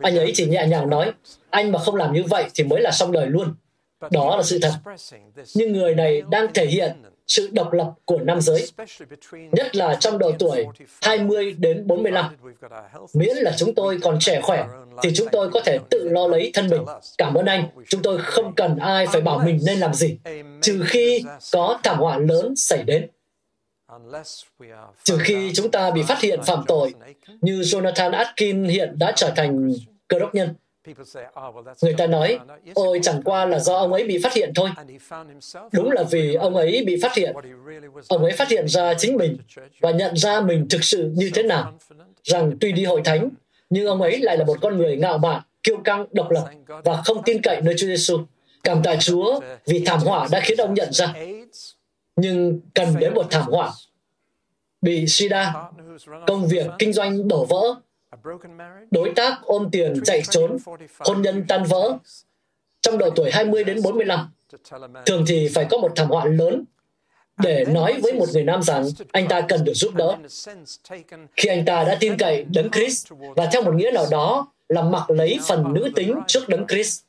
Anh ấy chỉ nhẹ nhàng nói, anh mà không làm như vậy thì mới là xong đời luôn. Đó là sự thật. Nhưng người này đang thể hiện sự độc lập của nam giới, nhất là trong độ tuổi hai mươi đến bốn mươi lăm. Miễn là chúng tôi còn trẻ khỏe, thì chúng tôi có thể tự lo lấy thân mình. Cảm ơn anh, chúng tôi không cần ai phải bảo mình nên làm gì, trừ khi có thảm họa lớn xảy đến. Trừ khi chúng ta bị phát hiện phạm tội, như Jonathan Atkin hiện đã trở thành cơ đốc nhân. Người ta nói, ôi chẳng qua là do ông ấy bị phát hiện thôi. Đúng là vì ông ấy bị phát hiện. Ông ấy phát hiện ra chính mình và nhận ra mình thực sự như thế nào. Rằng tuy đi hội thánh, nhưng ông ấy lại là một con người ngạo mạn, kiêu căng, độc lập và không tin cậy nơi Chúa Giê-xu. Cảm tạ Chúa vì thảm họa đã khiến ông nhận ra. Nhưng cần đến một thảm họa, bị sida, công việc kinh doanh đổ vỡ, đối tác ôm tiền chạy trốn, hôn nhân tan vỡ. Trong độ tuổi hai mươi đến bốn mươi lăm, thường thì phải có một thảm họa lớn để nói với một người nam rằng anh ta cần được giúp đỡ. Khi anh ta đã tin cậy Đấng Christ và theo một nghĩa nào đó là mặc lấy phần nữ tính trước Đấng Christ.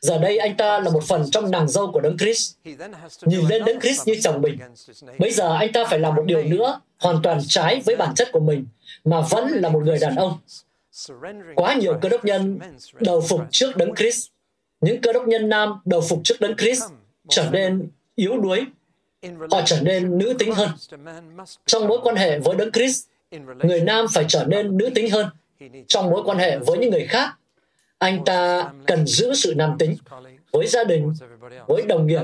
Giờ đây anh ta là một phần trong nàng dâu của Đấng Christ. Nhìn lên Đấng Christ như chồng mình. Bây giờ anh ta phải làm một điều nữa hoàn toàn trái với bản chất của mình, mà vẫn là một người đàn ông. Quá nhiều cơ đốc nhân đầu phục trước Đấng Christ. Những cơ đốc nhân nam đầu phục trước Đấng Christ trở nên yếu đuối. Họ trở nên nữ tính hơn. Trong mối quan hệ với Đấng Christ, người nam phải trở nên nữ tính hơn. Trong mối quan hệ với những người khác, anh ta cần giữ sự nam tính với gia đình, với đồng nghiệp,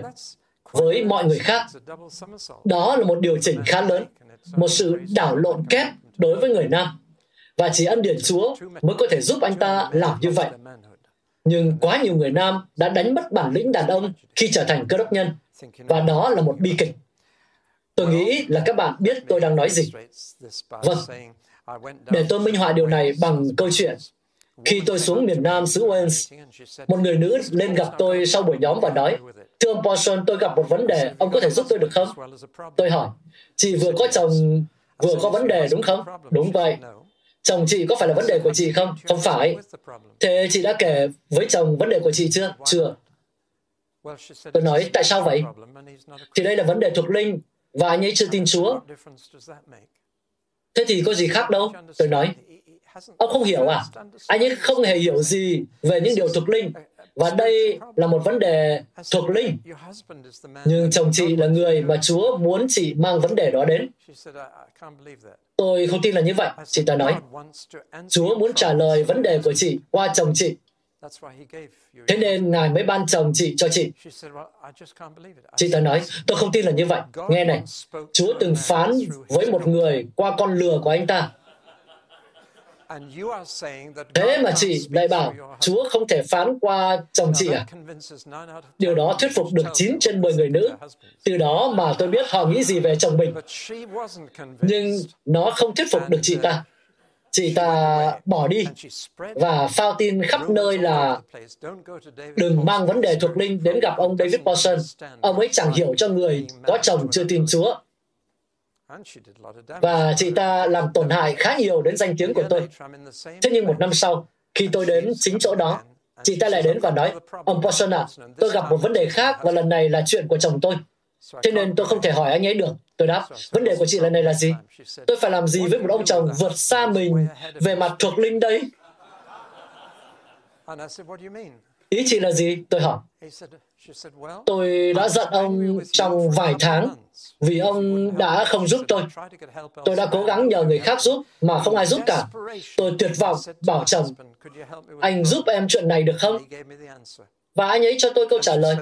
với mọi người khác. Đó là một điều chỉnh khá lớn, một sự đảo lộn kép đối với người nam. Và chỉ ân điển Chúa mới có thể giúp anh ta làm như vậy. Nhưng quá nhiều người nam đã đánh mất bản lĩnh đàn ông khi trở thành cơ đốc nhân, và đó là một bi kịch. Tôi nghĩ là các bạn biết tôi đang nói gì. Vâng, để tôi minh họa điều này bằng câu chuyện. Khi tôi xuống miền Nam xứ Wales, một người nữ lên gặp tôi sau buổi nhóm và nói, thưa ông Pawson, tôi gặp một vấn đề, ông có thể giúp tôi được không? Tôi hỏi, chị vừa có chồng, vừa có vấn đề đúng không? Đúng vậy. Chồng chị có phải là vấn đề của chị không? Không phải. Thế chị đã kể với chồng vấn đề của chị chưa? Chưa. Tôi nói, tại sao vậy? Thì đây là vấn đề thuộc linh, và anh ấy chưa tin Chúa. Thế thì có gì khác đâu? Tôi nói. Ông không hiểu à? Anh ấy không hề hiểu gì về những điều thuộc linh. Và đây là một vấn đề thuộc linh. Nhưng chồng chị là người mà Chúa muốn chị mang vấn đề đó đến. Tôi không tin là như vậy, chị ta nói. Chúa muốn trả lời vấn đề của chị qua chồng chị. Thế nên Ngài mới ban chồng chị cho chị. Chị ta nói, tôi không tin là như vậy. Nghe này, Chúa từng phán với một người qua con lừa của anh ta. Thế mà chị lại bảo, Chúa không thể phán qua chồng chị à? Điều đó thuyết phục được chín trên mười người nữ. Từ đó mà tôi biết họ nghĩ gì về chồng mình. Nhưng nó không thuyết phục được chị ta. Chị ta bỏ đi và phao tin khắp nơi là đừng mang vấn đề thuộc linh đến gặp ông David Pawson. Ông ấy chẳng hiểu cho người có chồng chưa tin Chúa. Và chị ta làm tổn hại khá nhiều đến danh tiếng của tôi. Thế nhưng một năm sau, khi tôi đến chính chỗ đó, chị ta lại đến và nói, ông Pawson ạ, tôi gặp một vấn đề khác và lần này là chuyện của chồng tôi. Thế nên tôi không thể hỏi anh ấy được. Tôi đáp, vấn đề của chị lần này là gì? Tôi phải làm gì với một ông chồng vượt xa mình về mặt thuộc linh đấy? Ý chị là gì? Tôi hỏi. Tôi đã giận ông trong vài tháng vì ông đã không giúp tôi. Tôi đã cố gắng nhờ người khác giúp mà không ai giúp cả. Tôi tuyệt vọng bảo chồng, anh giúp em chuyện này được không? Và anh ấy cho tôi câu trả lời.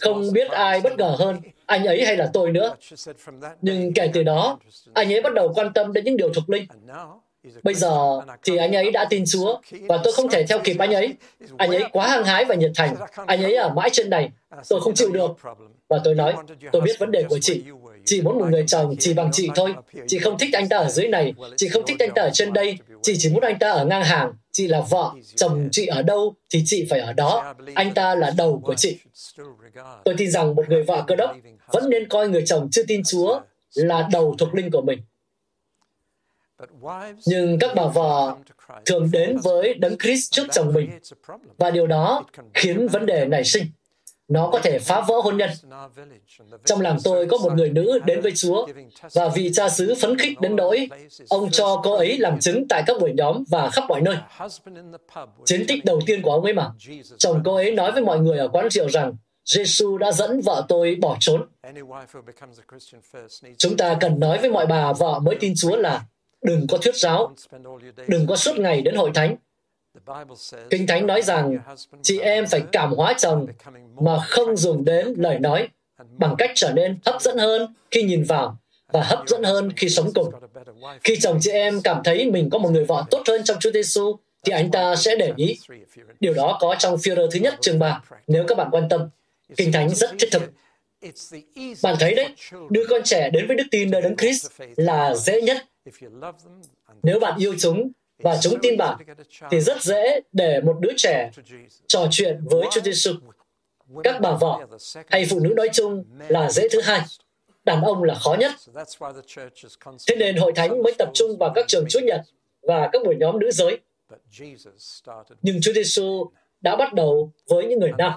Không biết ai bất ngờ hơn, anh ấy hay là tôi nữa. Nhưng kể từ đó, anh ấy bắt đầu quan tâm đến những điều thuộc linh. Bây giờ thì anh ấy đã tin Chúa và tôi không thể theo kịp anh ấy. Anh ấy quá hăng hái và nhiệt thành. Anh ấy ở mãi trên này. Tôi không chịu được. Và tôi nói, tôi biết vấn đề của chị. Chị muốn một người chồng chỉ bằng chị thôi. Chị không thích anh ta ở dưới này. Chị không thích anh ta ở trên đây. Chị chỉ muốn anh ta ở ngang hàng. Chị là vợ. Chồng chị ở đâu thì chị phải ở đó. Anh ta là đầu của chị. Tôi tin rằng một người vợ Cơ Đốc vẫn nên coi người chồng chưa tin Chúa là đầu thuộc linh của mình. Nhưng các bà vợ thường đến với Đấng Christ trước chồng mình, và điều đó khiến vấn đề nảy sinh. Nó có thể phá vỡ hôn nhân. Trong làng tôi có một người nữ đến với Chúa, và vị cha xứ phấn khích đến nỗi ông cho cô ấy làm chứng tại các buổi nhóm và khắp mọi nơi. Chiến tích đầu tiên của ông ấy mà. Chồng cô ấy nói với mọi người ở quán rượu rằng, Giê-xu đã dẫn vợ tôi bỏ trốn. Chúng ta cần nói với mọi bà vợ mới tin Chúa là, đừng có thuyết giáo, đừng có suốt ngày đến hội thánh. Kinh Thánh nói rằng chị em phải cảm hóa chồng mà không dùng đến lời nói bằng cách trở nên hấp dẫn hơn khi nhìn vào và hấp dẫn hơn khi sống cùng. Khi chồng chị em cảm thấy mình có một người vợ tốt hơn trong Chúa Giê-xu, thì anh ta sẽ để ý. Điều đó có trong Phi-rơ thứ nhất chương ba, nếu các bạn quan tâm. Kinh Thánh rất thiết thực. Bạn thấy đấy, đưa con trẻ đến với đức tin nơi Đấng Christ là dễ nhất. Nếu bạn yêu chúng và chúng tin bạn, thì rất dễ để một đứa trẻ trò chuyện với Chúa Giê-xu. Các bà vợ hay phụ nữ nói chung là dễ thứ hai, đàn ông là khó nhất. Thế nên Hội Thánh mới tập trung vào các trường Chúa Nhật và các buổi nhóm nữ giới. Nhưng Chúa Giê-xu đã bắt đầu với những người nam.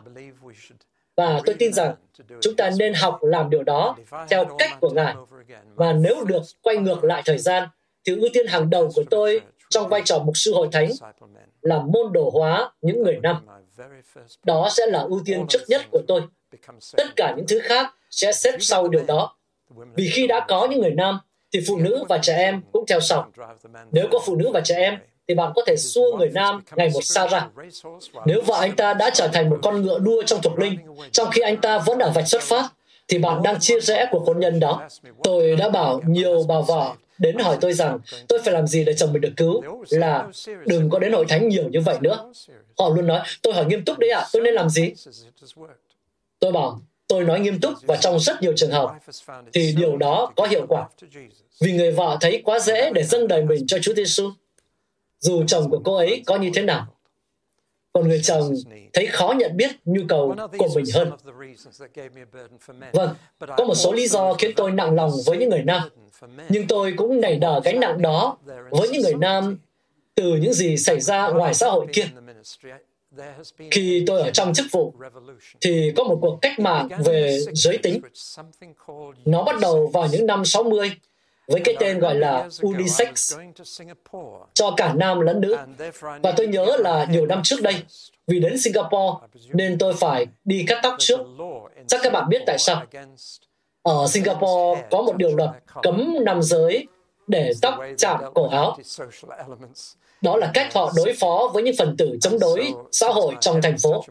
Và tôi tin rằng chúng ta nên học làm điều đó theo cách của Ngài. Và nếu được quay ngược lại thời gian, thì ưu tiên hàng đầu của tôi trong vai trò mục sư Hội Thánh là môn đồ hóa những người nam. Đó sẽ là ưu tiên trước nhất của tôi. Tất cả những thứ khác sẽ xếp sau điều đó. Vì khi đã có những người nam, thì phụ nữ và trẻ em cũng theo sau. Nếu có phụ nữ và trẻ em, thì bạn có thể xua người nam ngày một xa ra. Nếu vợ anh ta đã trở thành một con ngựa đua trong thuộc linh, trong khi anh ta vẫn ở vạch xuất phát, thì bạn đang chia rẽ cuộc hôn nhân đó. Tôi đã bảo nhiều bà vợ đến hỏi tôi rằng tôi phải làm gì để chồng mình được cứu, là đừng có đến hội thánh nhiều như vậy nữa. Họ luôn nói, tôi hỏi nghiêm túc đấy ạ, à, tôi nên làm gì? Tôi bảo, tôi nói nghiêm túc và trong rất nhiều trường hợp, thì điều đó có hiệu quả. Vì người vợ thấy quá dễ để dâng đời mình cho Chúa Giê-xu, dù chồng của cô ấy có như thế nào. Còn người chồng thấy khó nhận biết nhu cầu của mình hơn. Vâng, có một số lý do khiến tôi nặng lòng với những người nam, nhưng tôi cũng nảy nở gánh nặng đó với những người nam từ những gì xảy ra ngoài xã hội kia. Khi tôi ở trong chức vụ, thì có một cuộc cách mạng về giới tính. Nó bắt đầu vào những năm sáu mươi, với cái tên gọi là unisex, cho cả nam lẫn nữ. Và tôi nhớ là nhiều năm trước đây, vì đến Singapore nên tôi phải đi cắt tóc trước. Chắc các bạn biết tại sao. Ở Singapore có một điều luật cấm nam giới để tóc chạm cổ áo. Đó là cách họ đối phó với những phần tử chống đối xã hội trong thành phố.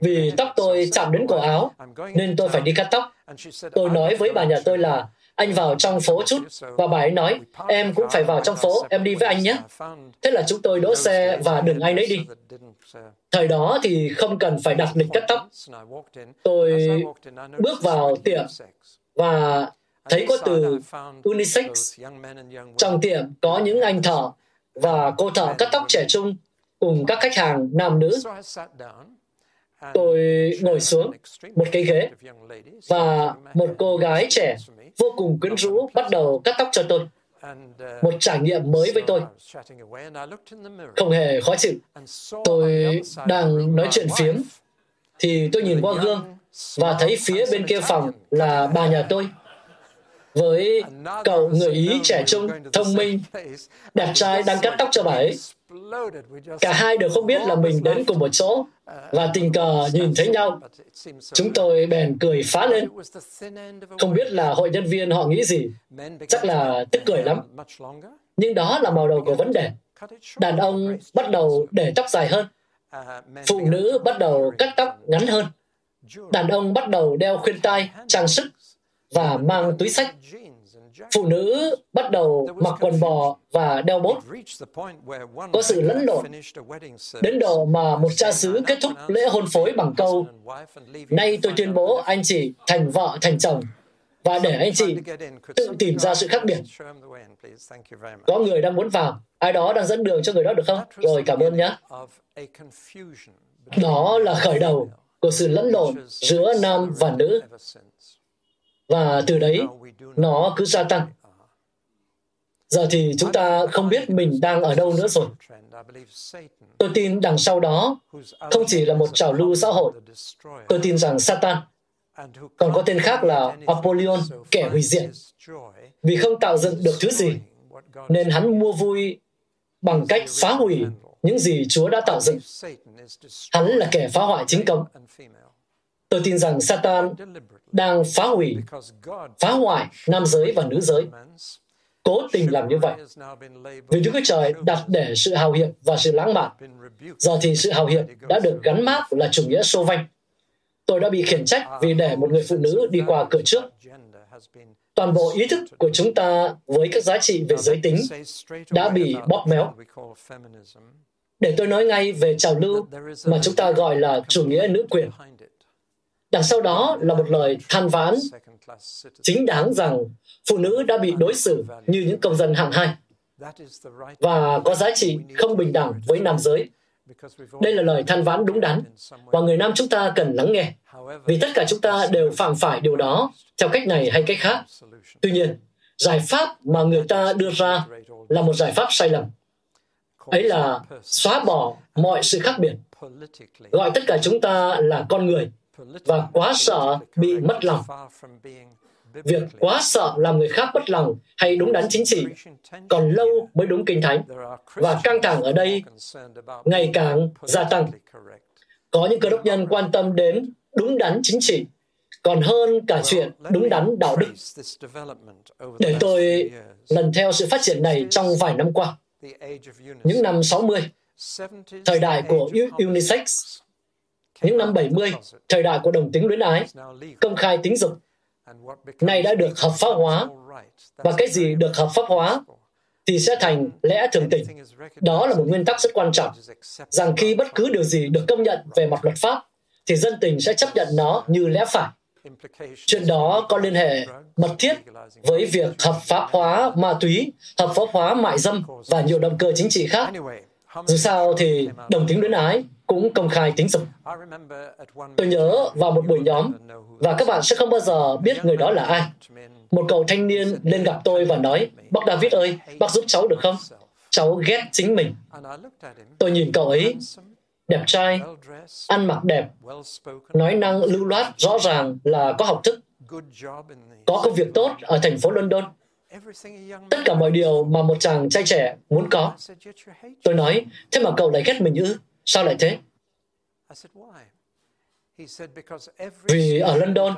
Vì tóc tôi chạm đến cổ áo, nên tôi phải đi cắt tóc. Tôi nói với bà nhà tôi là, anh vào trong phố chút, và bà ấy nói, em cũng phải vào trong phố, em đi với anh nhé. Thế là chúng tôi đỗ xe và đừng anh ấy đi. Thời đó thì không cần phải đặt lịch cắt tóc. Tôi bước vào tiệm và thấy có từ unisex. Trong tiệm có những anh thợ và cô thợ cắt tóc trẻ trung cùng các khách hàng nam nữ. Tôi ngồi xuống một cái ghế và một cô gái trẻ vô cùng quyến rũ bắt đầu cắt tóc cho tôi. Một trải nghiệm mới với tôi. Không hề khó chịu. Tôi đang nói chuyện phiếm thì tôi nhìn qua gương và thấy phía bên kia phòng là bà nhà tôi với cậu người Ý trẻ trung, thông minh, đẹp trai đang cắt tóc cho bà ấy. Cả hai đều không biết là mình đến cùng một chỗ và tình cờ nhìn thấy nhau. Chúng tôi bèn cười phá lên. Không biết là hội nhân viên họ nghĩ gì, chắc là tức cười lắm. Nhưng đó là màu đầu của vấn đề. Đàn ông bắt đầu để tóc dài hơn, phụ nữ bắt đầu cắt tóc ngắn hơn, đàn ông bắt đầu đeo khuyên tai, trang sức và mang túi xách. Phụ nữ bắt đầu mặc quần bò và đeo bốt. Có sự lẫn lộn đến độ mà một cha xứ kết thúc lễ hôn phối bằng câu, nay tôi tuyên bố anh chị thành vợ thành chồng và để anh chị tự tìm ra sự khác biệt. Có người đang muốn vào, ai đó đang dẫn đường cho người đó được không? Rồi, cảm ơn nhé. Đó là khởi đầu của sự lẫn lộn giữa nam và nữ. Và từ đấy, nó cứ gia tăng. Giờ thì chúng ta không biết mình đang ở đâu nữa rồi. Tôi tin đằng sau đó không chỉ là một trào lưu xã hội. Tôi tin rằng Satan, còn có tên khác là Apollyon, kẻ hủy diệt. Vì không tạo dựng được thứ gì, nên hắn mua vui bằng cách phá hủy những gì Chúa đã tạo dựng. Hắn là kẻ phá hoại chính cống. Tôi tin rằng Satan đang phá hủy, phá hoại nam giới và nữ giới. Cố tình làm như vậy. Vì Đức Chúa Trời đặt để sự hào hiệp và sự lãng mạn. Giờ thì sự hào hiệp đã được gắn mác là chủ nghĩa xô vanh. Tôi đã bị khiển trách vì để một người phụ nữ đi qua cửa trước. Toàn bộ ý thức của chúng ta với các giá trị về giới tính đã bị bóp méo. Để tôi nói ngay về trào lưu mà chúng ta gọi là chủ nghĩa nữ quyền. Đằng sau đó là một lời than vãn chính đáng rằng phụ nữ đã bị đối xử như những công dân hạng hai và có giá trị không bình đẳng với nam giới. Đây là lời than vãn đúng đắn và người nam chúng ta cần lắng nghe, vì tất cả chúng ta đều phạm phải điều đó theo cách này hay cách khác. Tuy nhiên, giải pháp mà người ta đưa ra là một giải pháp sai lầm. Ấy là xóa bỏ mọi sự khác biệt, gọi tất cả chúng ta là con người, và quá sợ bị mất lòng. Việc quá sợ làm người khác mất lòng hay đúng đắn chính trị còn lâu mới đúng Kinh Thánh, và căng thẳng ở đây ngày càng gia tăng. Có những cơ đốc nhân quan tâm đến đúng đắn chính trị còn hơn cả chuyện đúng đắn đạo đức. Để tôi lần theo sự phát triển này trong vài năm qua, những năm sáu mươi, thời đại của unisex, những năm bảy mươi, thời đại của đồng tính luyến ái, công khai tính dục, này đã được hợp pháp hóa, và cái gì được hợp pháp hóa thì sẽ thành lẽ thường tình. Đó là một nguyên tắc rất quan trọng, rằng khi bất cứ điều gì được công nhận về mặt luật pháp, thì dân tình sẽ chấp nhận nó như lẽ phải. Chuyện đó có liên hệ mật thiết với việc hợp pháp hóa ma túy, hợp pháp hóa mại dâm và nhiều động cơ chính trị khác. Dù sao thì đồng tính luyến ái cũng công khai tính dục. Tôi nhớ vào một buổi nhóm, và các bạn sẽ không bao giờ biết người đó là ai. Một cậu thanh niên lên gặp tôi và nói, bác David ơi, bác giúp cháu được không? Cháu ghét chính mình. Tôi nhìn cậu ấy, đẹp trai, ăn mặc đẹp, nói năng lưu loát rõ ràng là có học thức, có công việc tốt ở thành phố London. Tất cả mọi điều mà một chàng trai trẻ muốn có. Tôi nói, thế mà cậu lại ghét mình ư? Sao lại thế? Vì ở London,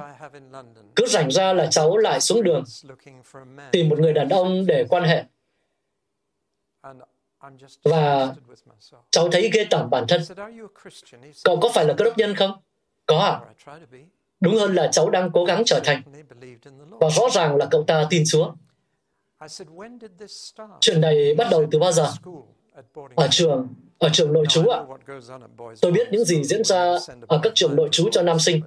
cứ rảnh ra là cháu lại xuống đường tìm một người đàn ông để quan hệ. Và cháu thấy ghê tởm bản thân. Cậu có phải là Cơ đốc nhân không? Có ạ. À? Đúng hơn là cháu đang cố gắng trở thành. Và rõ ràng là cậu ta tin Chúa. Chuyện này bắt đầu từ bao giờ? Ở trường, ở trường nội trú ạ. Tôi biết những gì diễn ra ở các trường nội trú cho nam sinh.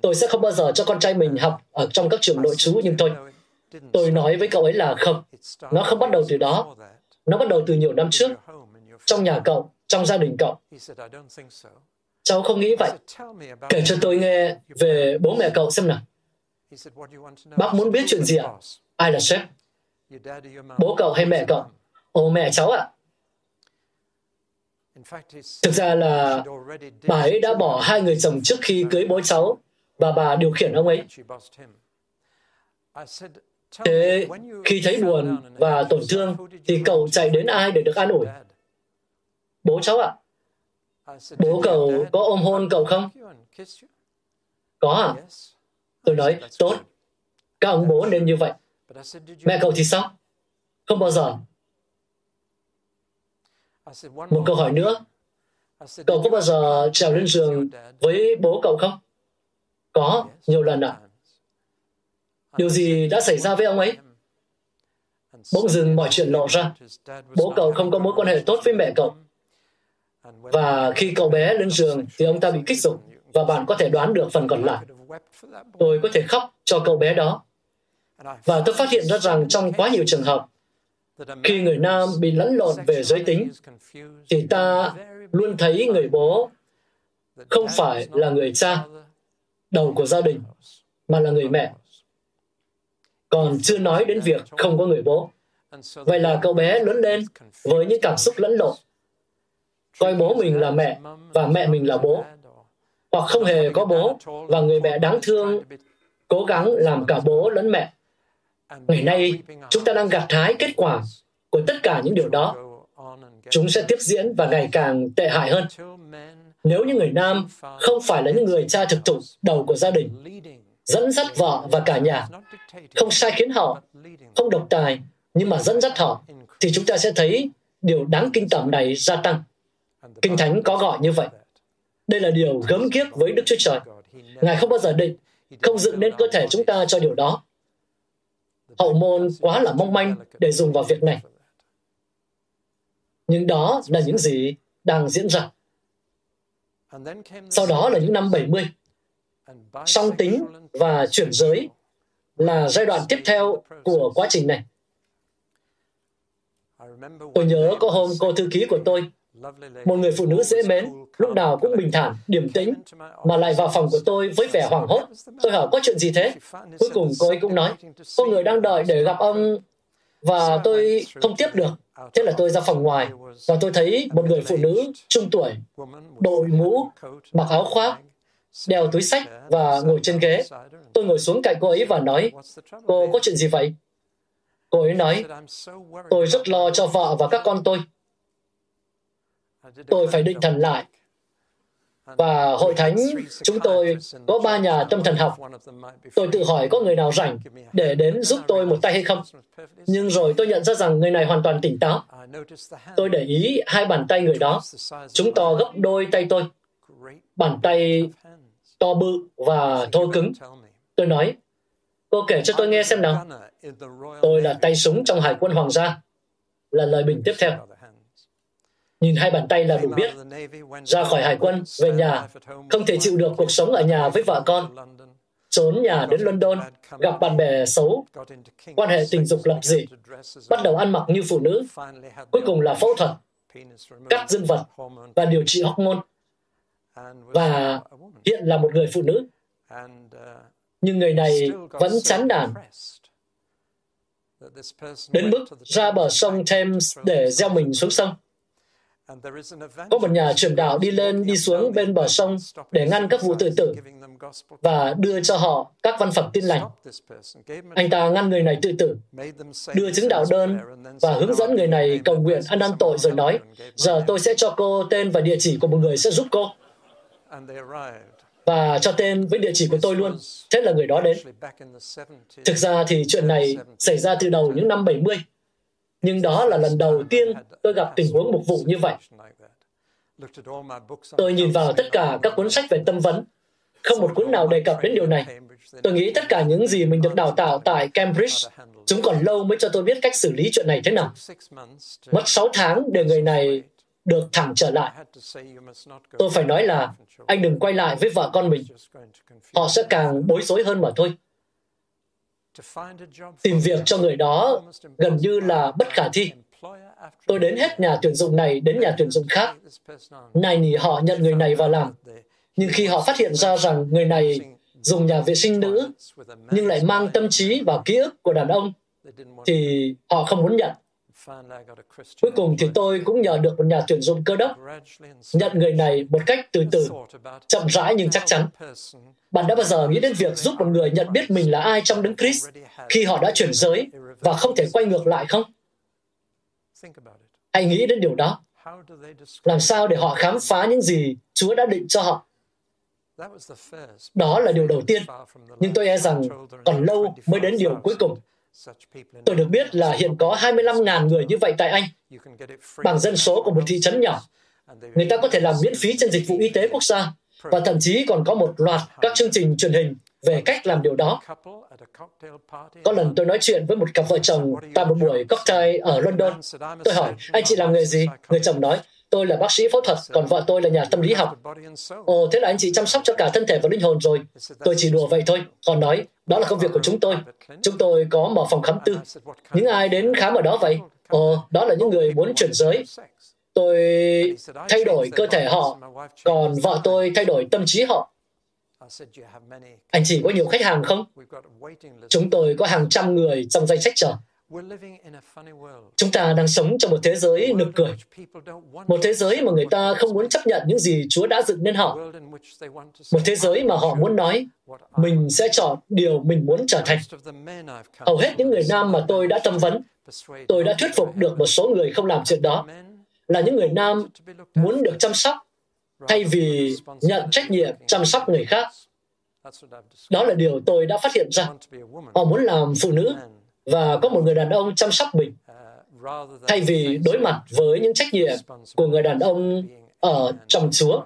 Tôi sẽ không bao giờ cho con trai mình học ở trong các trường nội trú, nhưng tôi, tôi nói với cậu ấy là không, nó không bắt đầu từ đó. Nó bắt đầu từ nhiều năm trước, trong nhà cậu, trong gia đình cậu. Cháu không nghĩ vậy. Kể cho tôi nghe về bố mẹ cậu xem nào. Bác muốn biết chuyện gì ạ? Ai là sếp? Bố cậu hay mẹ cậu? Ồ, mẹ cháu ạ. Thực ra là bà ấy đã bỏ hai người chồng trước khi cưới bố cháu, và bà điều khiển ông ấy. Thế khi thấy buồn và tổn thương, thì cậu chạy đến ai để được an ủi? Bố cháu ạ. Bố cậu có ôm hôn cậu không? Có ạ. À? Tôi nói, tốt. Các ông bố nên như vậy. Mẹ cậu thì sao? Không bao giờ. Một câu hỏi nữa. Cậu có bao giờ trèo lên giường với bố cậu không? Có, nhiều lần ạ. À? Điều gì đã xảy ra với ông ấy? Bỗng dưng mọi chuyện lộ ra. Bố cậu không có mối quan hệ tốt với mẹ cậu. Và khi cậu bé lên giường thì ông ta bị kích dục, và bạn có thể đoán được phần còn lại. Tôi có thể khóc cho cậu bé đó. Và tôi phát hiện ra rằng trong quá nhiều trường hợp, khi người nam bị lẫn lộn về giới tính, thì ta luôn thấy người bố không phải là người cha đầu của gia đình, mà là người mẹ. Còn chưa nói đến việc không có người bố. Vậy là cậu bé lớn lên với những cảm xúc lẫn lộn, coi bố mình là mẹ và mẹ mình là bố, hoặc không hề có bố và người mẹ đáng thương cố gắng làm cả bố lẫn mẹ. Ngày nay, chúng ta đang gặt hái kết quả của tất cả những điều đó. Chúng sẽ tiếp diễn và ngày càng tệ hại hơn. Nếu những người nam không phải là những người cha thực thụ đầu của gia đình, dẫn dắt vợ và cả nhà, không sai khiến họ, không độc tài, nhưng mà dẫn dắt họ, thì chúng ta sẽ thấy điều đáng kinh tởm này gia tăng. Kinh Thánh có gọi như vậy. Đây là điều gớm ghiếc với Đức Chúa Trời. Ngài không bao giờ định, không dựng nên cơ thể chúng ta cho điều đó. Hậu môn quá là mong manh để dùng vào việc này. Nhưng đó là những gì đang diễn ra. Sau đó là những năm bảy mươi. Song tính và chuyển giới là giai đoạn tiếp theo của quá trình này. Tôi nhớ có hôm cô thư ký của tôi, một người phụ nữ dễ mến, lúc nào cũng bình thản, điềm tĩnh, mà lại vào phòng của tôi với vẻ hoảng hốt. Tôi hỏi có chuyện gì thế? Cuối cùng cô ấy cũng nói, có người đang đợi để gặp ông và tôi không tiếp được. Thế là tôi ra phòng ngoài và tôi thấy một người phụ nữ trung tuổi, đội mũ, mặc áo khoác, đeo túi xách và ngồi trên ghế. Tôi ngồi xuống cạnh cô ấy và nói, cô có chuyện gì vậy? Cô ấy nói, tôi rất lo cho vợ và các con tôi. Tôi phải định thần lại. Và hội thánh chúng tôi có ba nhà tâm thần học. Tôi tự hỏi có người nào rảnh để đến giúp tôi một tay hay không. Nhưng rồi tôi nhận ra rằng người này hoàn toàn tỉnh táo. Tôi để ý hai bàn tay người đó. Chúng to gấp đôi tay tôi. Bàn tay to bự và thô cứng. Tôi nói, cô kể cho tôi nghe xem nào. Tôi là tay súng trong Hải quân Hoàng gia, là lời bình tiếp theo. Nhìn hai bàn tay là đủ biết. Ra khỏi hải quân, về nhà, không thể chịu được cuộc sống ở nhà với vợ con. Trốn nhà đến London, gặp bạn bè xấu, quan hệ tình dục lập dị, bắt đầu ăn mặc như phụ nữ. Cuối cùng là phẫu thuật, cắt dương vật và điều trị hormone. Và hiện là một người phụ nữ. Nhưng người này vẫn chán nản. Đến mức ra bờ sông Thames để gieo mình xuống sông. Có một nhà truyền đạo đi lên đi xuống bên bờ sông để ngăn các vụ tự tử và đưa cho họ các văn phẩm tin lành. Anh ta ngăn người này tự tử, đưa chứng đạo đơn và hướng dẫn người này cầu nguyện ăn năn tội rồi nói, giờ tôi sẽ cho cô tên và địa chỉ của một người sẽ giúp cô. và cho tên với địa chỉ của tôi luôn. Thế là người đó đến. Thực ra thì chuyện này xảy ra từ đầu những năm bảy mươi. Nhưng đó là lần đầu tiên tôi gặp tình huống mục vụ như vậy. Tôi nhìn vào tất cả các cuốn sách về tâm vấn. Không một cuốn nào đề cập đến điều này. Tôi nghĩ tất cả những gì mình được đào tạo tại Cambridge, chúng còn lâu mới cho tôi biết cách xử lý chuyện này thế nào. Mất sáu tháng để người này được thẳng trở lại. Tôi phải nói là, anh đừng quay lại với vợ con mình. Họ sẽ càng bối rối hơn mà thôi. Tìm việc cho người đó gần như là bất khả thi. Tôi đến hết nhà tuyển dụng này đến nhà tuyển dụng khác. Nài nỉ họ nhận người này vào làm. Nhưng khi họ phát hiện ra rằng người này dùng nhà vệ sinh nữ, nhưng lại mang tâm trí và ký ức của đàn ông, thì họ không muốn nhận. Cuối cùng thì tôi cũng nhờ được một nhà tuyển dụng cơ đốc, nhận người này một cách từ từ, chậm rãi nhưng chắc chắn. Bạn đã bao giờ nghĩ đến việc giúp một người nhận biết mình là ai trong Đấng Christ khi họ đã chuyển giới và không thể quay ngược lại không? Hãy nghĩ đến điều đó. Làm sao để họ khám phá những gì Chúa đã định cho họ? Đó là điều đầu tiên, nhưng tôi e rằng còn lâu mới đến điều cuối cùng. Tôi được biết là hiện có hai mươi lăm nghìn người như vậy tại Anh, bằng dân số của một thị trấn nhỏ. Người ta có thể làm miễn phí trên dịch vụ y tế quốc gia, và thậm chí còn có một loạt các chương trình truyền hình về cách làm điều đó. Có lần tôi nói chuyện với một cặp vợ chồng tại một buổi cocktail ở London. Tôi hỏi, anh chị làm nghề gì? Người chồng nói, tôi là bác sĩ phẫu thuật, còn vợ tôi là nhà tâm lý học. Ồ, thế là anh chị chăm sóc cho cả thân thể và linh hồn rồi. Tôi chỉ đùa vậy thôi. Còn nói, đó là công việc của chúng tôi. Chúng tôi có mở phòng khám tư. Những ai đến khám ở đó vậy? Ồ, đó là những người muốn chuyển giới. Tôi thay đổi cơ thể họ, còn vợ tôi thay đổi tâm trí họ. Anh chị có nhiều khách hàng không? Chúng tôi có hàng trăm người trong danh sách chờ. Chúng ta đang sống trong một thế giới nực cười, một thế giới mà người ta không muốn chấp nhận những gì Chúa đã dựng nên họ, một thế giới mà họ muốn nói, mình sẽ chọn điều mình muốn trở thành. Hầu hết những người nam mà tôi đã tâm vấn, tôi đã thuyết phục được một số người không làm chuyện đó, là những người nam muốn được chăm sóc thay vì nhận trách nhiệm chăm sóc người khác. Đó là điều tôi đã phát hiện ra. Họ muốn làm phụ nữ và có một người đàn ông chăm sóc mình, thay vì đối mặt với những trách nhiệm của người đàn ông ở trong Chúa.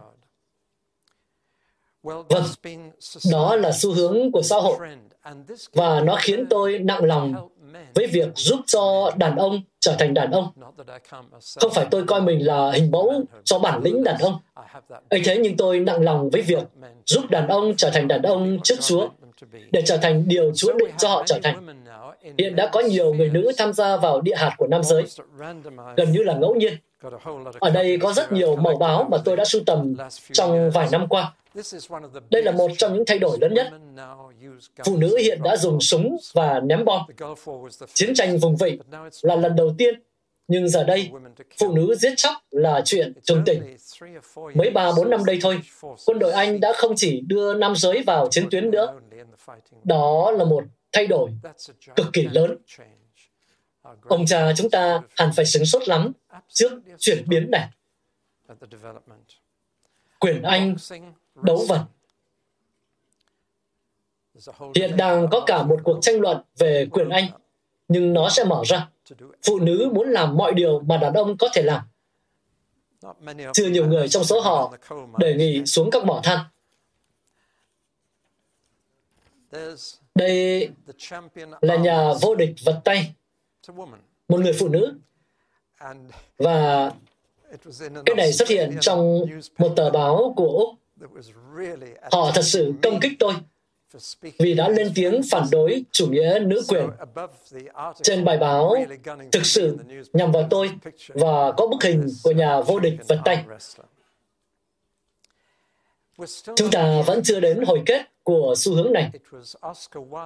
Vâng, đó là xu hướng của xã hội, và nó khiến tôi nặng lòng với việc giúp cho đàn ông trở thành đàn ông. Không phải tôi coi mình là hình mẫu cho bản lĩnh đàn ông. Ấy thế nhưng tôi nặng lòng với việc giúp đàn ông trở thành đàn ông trước Chúa, để trở thành điều Chúa định cho họ trở thành. Hiện đã có nhiều người nữ tham gia vào địa hạt của nam giới, gần như là ngẫu nhiên. Ở đây có rất nhiều mẫu báo mà tôi đã sưu tầm trong vài năm qua. Đây là một trong những thay đổi lớn nhất. Phụ nữ hiện đã dùng súng và ném bom. Chiến tranh vùng vịnh là lần đầu tiên, nhưng giờ đây, phụ nữ giết chóc là chuyện thường tình. Mới ba bốn năm đây thôi, quân đội Anh đã không chỉ đưa nam giới vào chiến tuyến nữa. Đó là một thay đổi cực kỳ lớn. Ông cha chúng ta hẳn phải sửng sốt lắm trước chuyển biến này. Quyền Anh đấu vật. Hiện đang có cả một cuộc tranh luận về quyền Anh, nhưng nó sẽ mở ra. Phụ nữ muốn làm mọi điều mà đàn ông có thể làm. Chưa nhiều người trong số họ đề nghị xuống các mỏ than. Đây là nhà vô địch vật tay, một người phụ nữ. Và cái này xuất hiện trong một tờ báo của Úc. Họ thật sự công kích tôi vì đã lên tiếng phản đối chủ nghĩa nữ quyền. Trên bài báo thực sự nhằm vào tôi và có bức hình của nhà vô địch vật tay. Chúng ta vẫn chưa đến hồi kết của xu hướng này.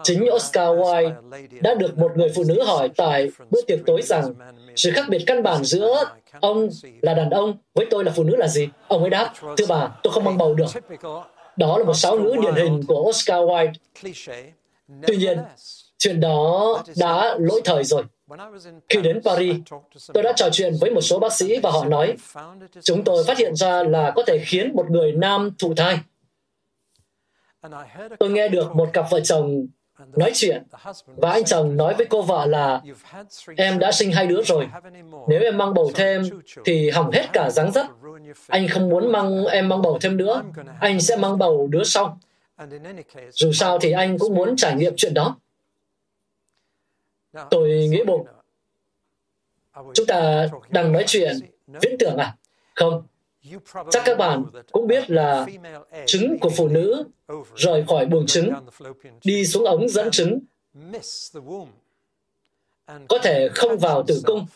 Chính Oscar Wilde đã được một người phụ nữ hỏi tại bữa tiệc tối rằng sự khác biệt căn bản giữa ông là đàn ông với tôi là phụ nữ là gì? Ông ấy đáp, thưa bà, tôi không mang bầu được. Đó là một sáo ngữ điển hình của Oscar Wilde. Tuy nhiên, chuyện đó đã lỗi thời rồi. Khi đến Paris, tôi đã trò chuyện với một số bác sĩ và họ nói, chúng tôi phát hiện ra là có thể khiến một người nam thụ thai. Tôi nghe được một cặp vợ chồng nói chuyện, và anh chồng nói với cô vợ là em đã sinh hai đứa rồi. Nếu em mang bầu thêm, thì hỏng hết cả dáng dấp. Anh không muốn mang em mang bầu thêm nữa. Anh sẽ mang bầu đứa sau. Dù sao thì anh cũng muốn trải nghiệm chuyện đó. Tôi nghĩ bụng, chúng ta đang nói chuyện viễn tưởng à? Không. Chắc các bạn cũng biết là trứng của phụ nữ rời khỏi buồng trứng, đi xuống ống dẫn trứng, có thể không vào tử cung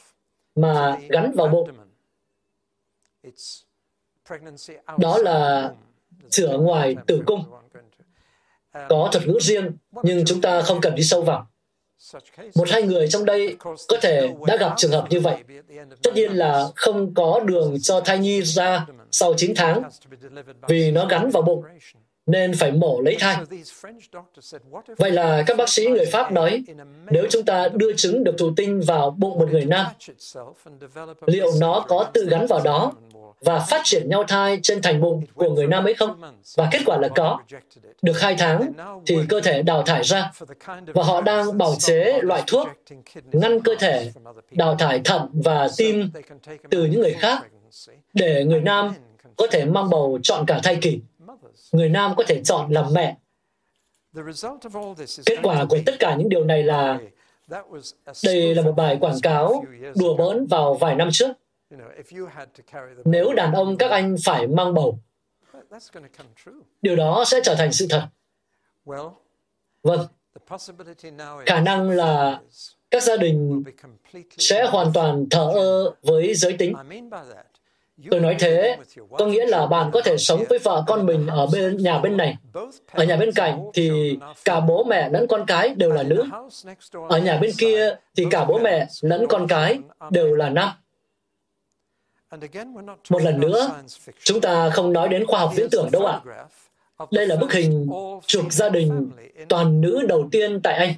mà gắn vào bụng. Đó là chữa ngoài tử cung. Có thuật ngữ riêng, nhưng chúng ta không cần đi sâu vào. Một hai người trong đây có thể đã gặp trường hợp như vậy. Tất nhiên là không có đường cho thai nhi ra sau chín tháng vì nó gắn vào bụng, nên phải mổ lấy thai. Vậy là các bác sĩ người Pháp nói, nếu chúng ta đưa trứng độc thụ tinh vào bụng một người nam, liệu nó có tự gắn vào đó và phát triển nhau thai trên thành bụng của người nam ấy không? Và kết quả là có. Được hai tháng thì cơ thể đào thải ra, và họ đang bào chế loại thuốc ngăn cơ thể đào thải thận và tim từ những người khác để người nam có thể mang bầu trọn cả thai kỳ. Người nam có thể chọn làm mẹ. Kết quả của tất cả những điều này là đây là một bài quảng cáo đùa bỡn vào vài năm trước. Nếu đàn ông các anh phải mang bầu, điều đó sẽ trở thành sự thật. Vâng, khả năng là các gia đình sẽ hoàn toàn thờ ơ với giới tính. Tôi nói thế có nghĩa là bạn có thể sống với vợ con mình ở bên nhà bên này. Ở nhà bên cạnh thì cả bố mẹ lẫn con cái đều là nữ. Ở nhà bên kia thì cả bố mẹ lẫn con cái đều là nam. Một lần nữa, chúng ta không nói đến khoa học viễn tưởng đâu ạ. À. Đây là bức hình chụp gia đình toàn nữ đầu tiên tại Anh.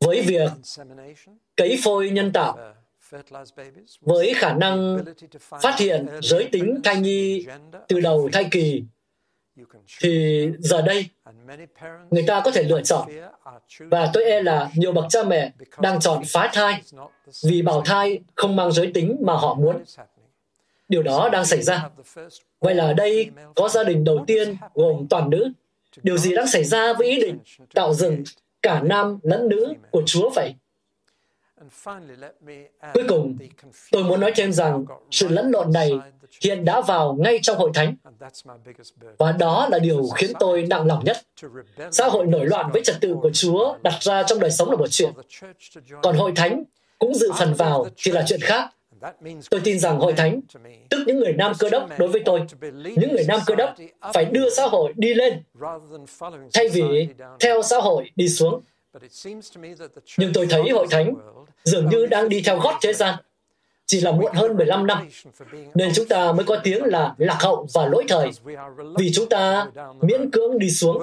Với việc cấy phôi nhân tạo, với khả năng phát hiện giới tính thai nhi từ đầu thai kỳ, thì giờ đây, người ta có thể lựa chọn. Và tôi e là nhiều bậc cha mẹ đang chọn phá thai vì bào thai không mang giới tính mà họ muốn. Điều đó đang xảy ra. Vậy là đây có gia đình đầu tiên gồm toàn nữ. Điều gì đang xảy ra với ý định tạo dựng cả nam lẫn nữ của Chúa vậy? Cuối cùng, tôi muốn nói thêm rằng sự lẫn lộn này hiện đã vào ngay trong hội thánh. Và đó là điều khiến tôi nặng lòng nhất. Xã hội nổi loạn với trật tự của Chúa đặt ra trong đời sống là một chuyện. Còn hội thánh cũng dự phần vào thì là chuyện khác. Tôi tin rằng hội thánh, tức những người nam cơ đốc đối với tôi, những người nam cơ đốc phải đưa xã hội đi lên, thay vì theo xã hội đi xuống. Nhưng tôi thấy hội thánh dường như đang đi theo gót thế gian, chỉ là muộn hơn mười lăm năm, nên chúng ta mới có tiếng là lạc hậu và lỗi thời, vì chúng ta miễn cưỡng đi xuống.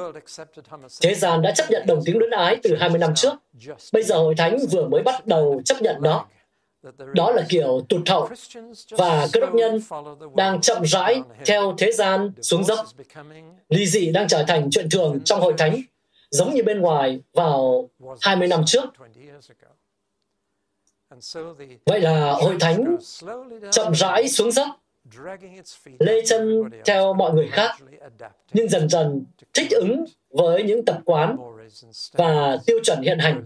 Thế gian đã chấp nhận đồng tính luyến ái từ hai mươi năm trước, bây giờ hội thánh vừa mới bắt đầu chấp nhận nó. Đó là kiểu tụt hậu, và cơ đốc nhân đang chậm rãi theo thế gian xuống dốc. Ly dị đang trở thành chuyện thường trong hội thánh, giống như bên ngoài vào hai mươi năm trước. Vậy là hội thánh chậm rãi xuống dốc, lê chân theo mọi người khác, nhưng dần dần thích ứng với những tập quán và tiêu chuẩn hiện hành,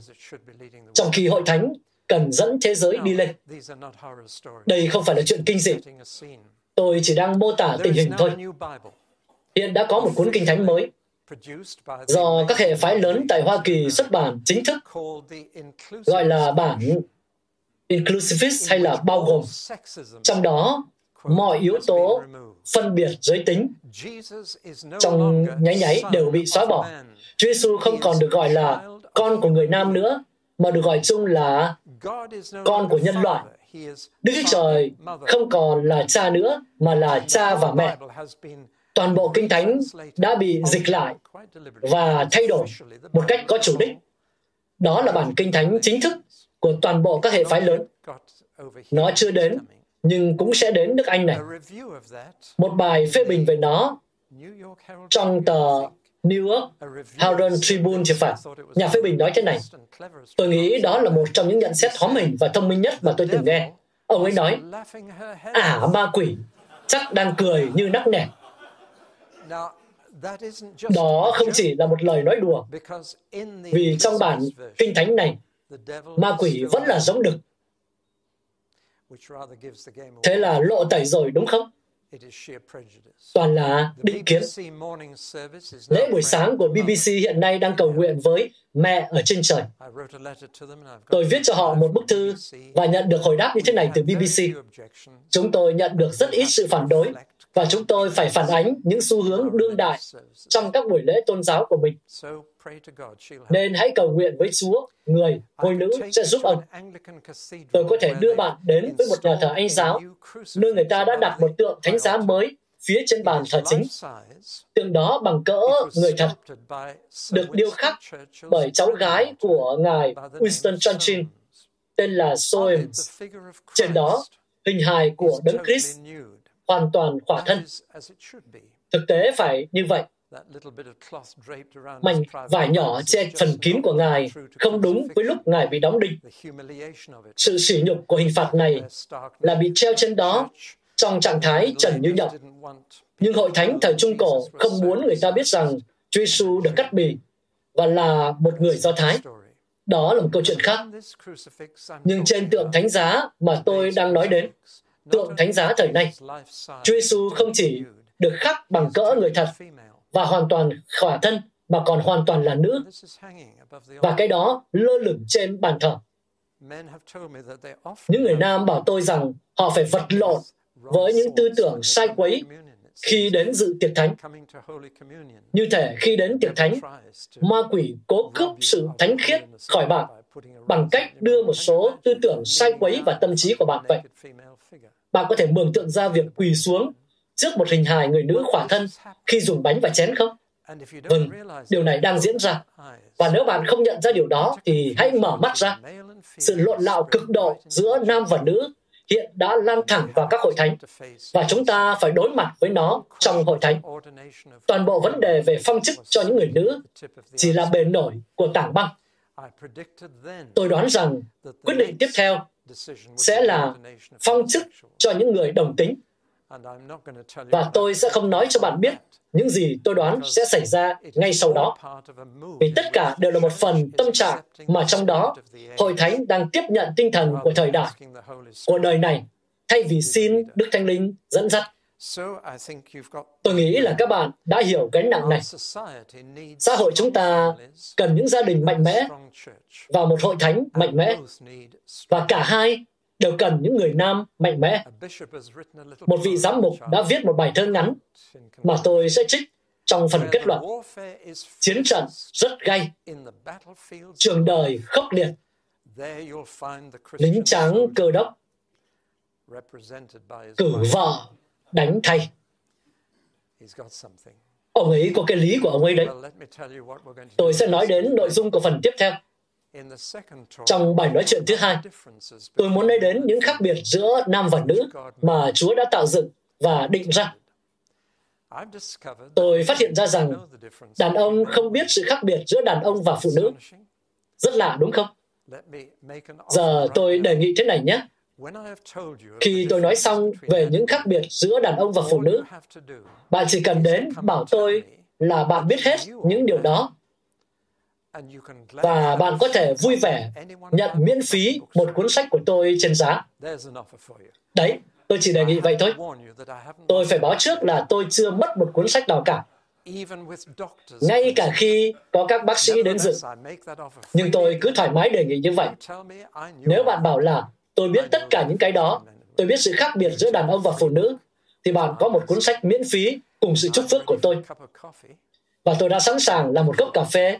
trong khi hội thánh cần dẫn thế giới đi lên. Đây không phải là chuyện kinh dị. Tôi chỉ đang mô tả tình hình thôi. Hiện đã có một cuốn kinh thánh mới do các hệ phái lớn tại Hoa Kỳ xuất bản chính thức, gọi là bản Inclusivist hay là bao gồm, trong đó mọi yếu tố phân biệt giới tính trong nháy nháy đều bị xóa bỏ. Chúa Giê-xu không còn được gọi là con của người nam nữa, mà được gọi chung là con của nhân loại. Đức Chúa Trời không còn là cha nữa, mà là cha và mẹ. Toàn bộ Kinh Thánh đã bị dịch lại và thay đổi một cách có chủ đích. Đó là bản Kinh Thánh chính thức của toàn bộ các hệ phái lớn. Nó chưa đến nhưng cũng sẽ đến nước Anh này. Một bài phê bình về nó trong tờ New York Herald Tribune thì phải. Nhà phê bình nói thế này: tôi nghĩ đó là một trong những nhận xét hóm hình và thông minh nhất mà tôi từng nghe. Ông ấy nói, à, ma quỷ chắc đang cười như nắc nẻ. Đó không chỉ là một lời nói đùa, vì trong bản Kinh Thánh này, ma quỷ vẫn là giống đực. Thế là lộ tẩy rồi, đúng không? Toàn là định kiến. Lễ buổi sáng của B B C hiện nay đang cầu nguyện với Mẹ ở trên trời. Tôi viết cho họ một bức thư và nhận được hồi đáp như thế này từ B B C. Chúng tôi nhận được rất ít sự phản đối và chúng tôi phải phản ánh những xu hướng đương đại trong các buổi lễ tôn giáo của mình. Nên hãy cầu nguyện với Chúa, người, ngôi nữ sẽ giúp ông. Tôi có thể đưa bạn đến với một nhà thờ Anh giáo, nơi người ta đã đặt một tượng thánh giá mới phía trên bàn thờ chính. Tượng đó bằng cỡ người thật, được điêu khắc bởi cháu gái của ngài Winston Churchill, tên là Soames. Trên đó, hình hài của Đấng Christ hoàn toàn khỏa thân. Thực tế phải như vậy. Mảnh vải nhỏ che phần kín của ngài không đúng với lúc ngài bị đóng đinh. Sự sỉ nhục của hình phạt này là bị treo trên đó trong trạng thái trần như nhộng. Nhưng hội thánh thời Trung Cổ không muốn người ta biết rằng Chúa Giê-xu được cắt bì và là một người Do Thái. Đó là một câu chuyện khác. Nhưng trên tượng thánh giá mà tôi đang nói đến, tượng thánh giá thời nay, Chúa Giê-xu không chỉ được khắc bằng cỡ người thật và hoàn toàn khỏa thân, mà còn hoàn toàn là nữ. Và cái đó lơ lửng trên bàn thờ. Những người nam bảo tôi rằng họ phải vật lộn với những tư tưởng sai quấy khi đến dự tiệc thánh. Như thể khi đến tiệc thánh, ma quỷ cố cướp sự thánh khiết khỏi bạn bằng cách đưa một số tư tưởng sai quấy vào tâm trí của bạn vậy. Bạn có thể mường tượng ra việc quỳ xuống trước một hình hài người nữ khỏa thân khi dùng bánh và chén không? Vâng, điều này đang diễn ra. Và nếu bạn không nhận ra điều đó, thì hãy mở mắt ra. Sự lộn lạo cực độ giữa nam và nữ hiện đã lan thẳng vào các hội thánh, và chúng ta phải đối mặt với nó trong hội thánh. Toàn bộ vấn đề về phong chức cho những người nữ chỉ là bề nổi của tảng băng. Tôi đoán rằng quyết định tiếp theo sẽ là phong chức cho những người đồng tính, và tôi sẽ không nói cho bạn biết những gì tôi đoán sẽ xảy ra ngay sau đó, vì tất cả đều là một phần tâm trạng mà trong đó Hội Thánh đang tiếp nhận tinh thần của thời đại, của đời này, thay vì xin Đức Thánh Linh dẫn dắt. Tôi nghĩ là các bạn đã hiểu gánh nặng này. Xã hội chúng ta cần những gia đình mạnh mẽ và một hội thánh mạnh mẽ, và cả hai đều cần những người nam mạnh mẽ. Một vị giám mục đã viết một bài thơ ngắn mà tôi sẽ trích trong phần kết luận. Chiến trận rất gay, trường đời khốc liệt, lính tráng cơ đốc cử vợ đánh thay. Ông ấy có cái lý của ông ấy đấy. Tôi sẽ nói đến nội dung của phần tiếp theo. Trong bài nói chuyện thứ hai, tôi muốn nói đến những khác biệt giữa nam và nữ mà Chúa đã tạo dựng và định ra. Tôi phát hiện ra rằng đàn ông không biết sự khác biệt giữa đàn ông và phụ nữ. Rất lạ, đúng không? Giờ tôi đề nghị thế này nhé. Khi tôi nói xong về những khác biệt giữa đàn ông và phụ nữ, bạn chỉ cần đến bảo tôi là bạn biết hết những điều đó, và bạn có thể vui vẻ nhận miễn phí một cuốn sách của tôi trên giá. Đấy, tôi chỉ đề nghị vậy thôi. Tôi phải báo trước là tôi chưa mất một cuốn sách nào cả, ngay cả khi có các bác sĩ đến dự. Nhưng tôi cứ thoải mái đề nghị như vậy. Nếu bạn bảo là tôi biết tất cả những cái đó, tôi biết sự khác biệt giữa đàn ông và phụ nữ, thì bạn có một cuốn sách miễn phí cùng sự chúc phước của tôi. Và tôi đã sẵn sàng làm một cốc cà phê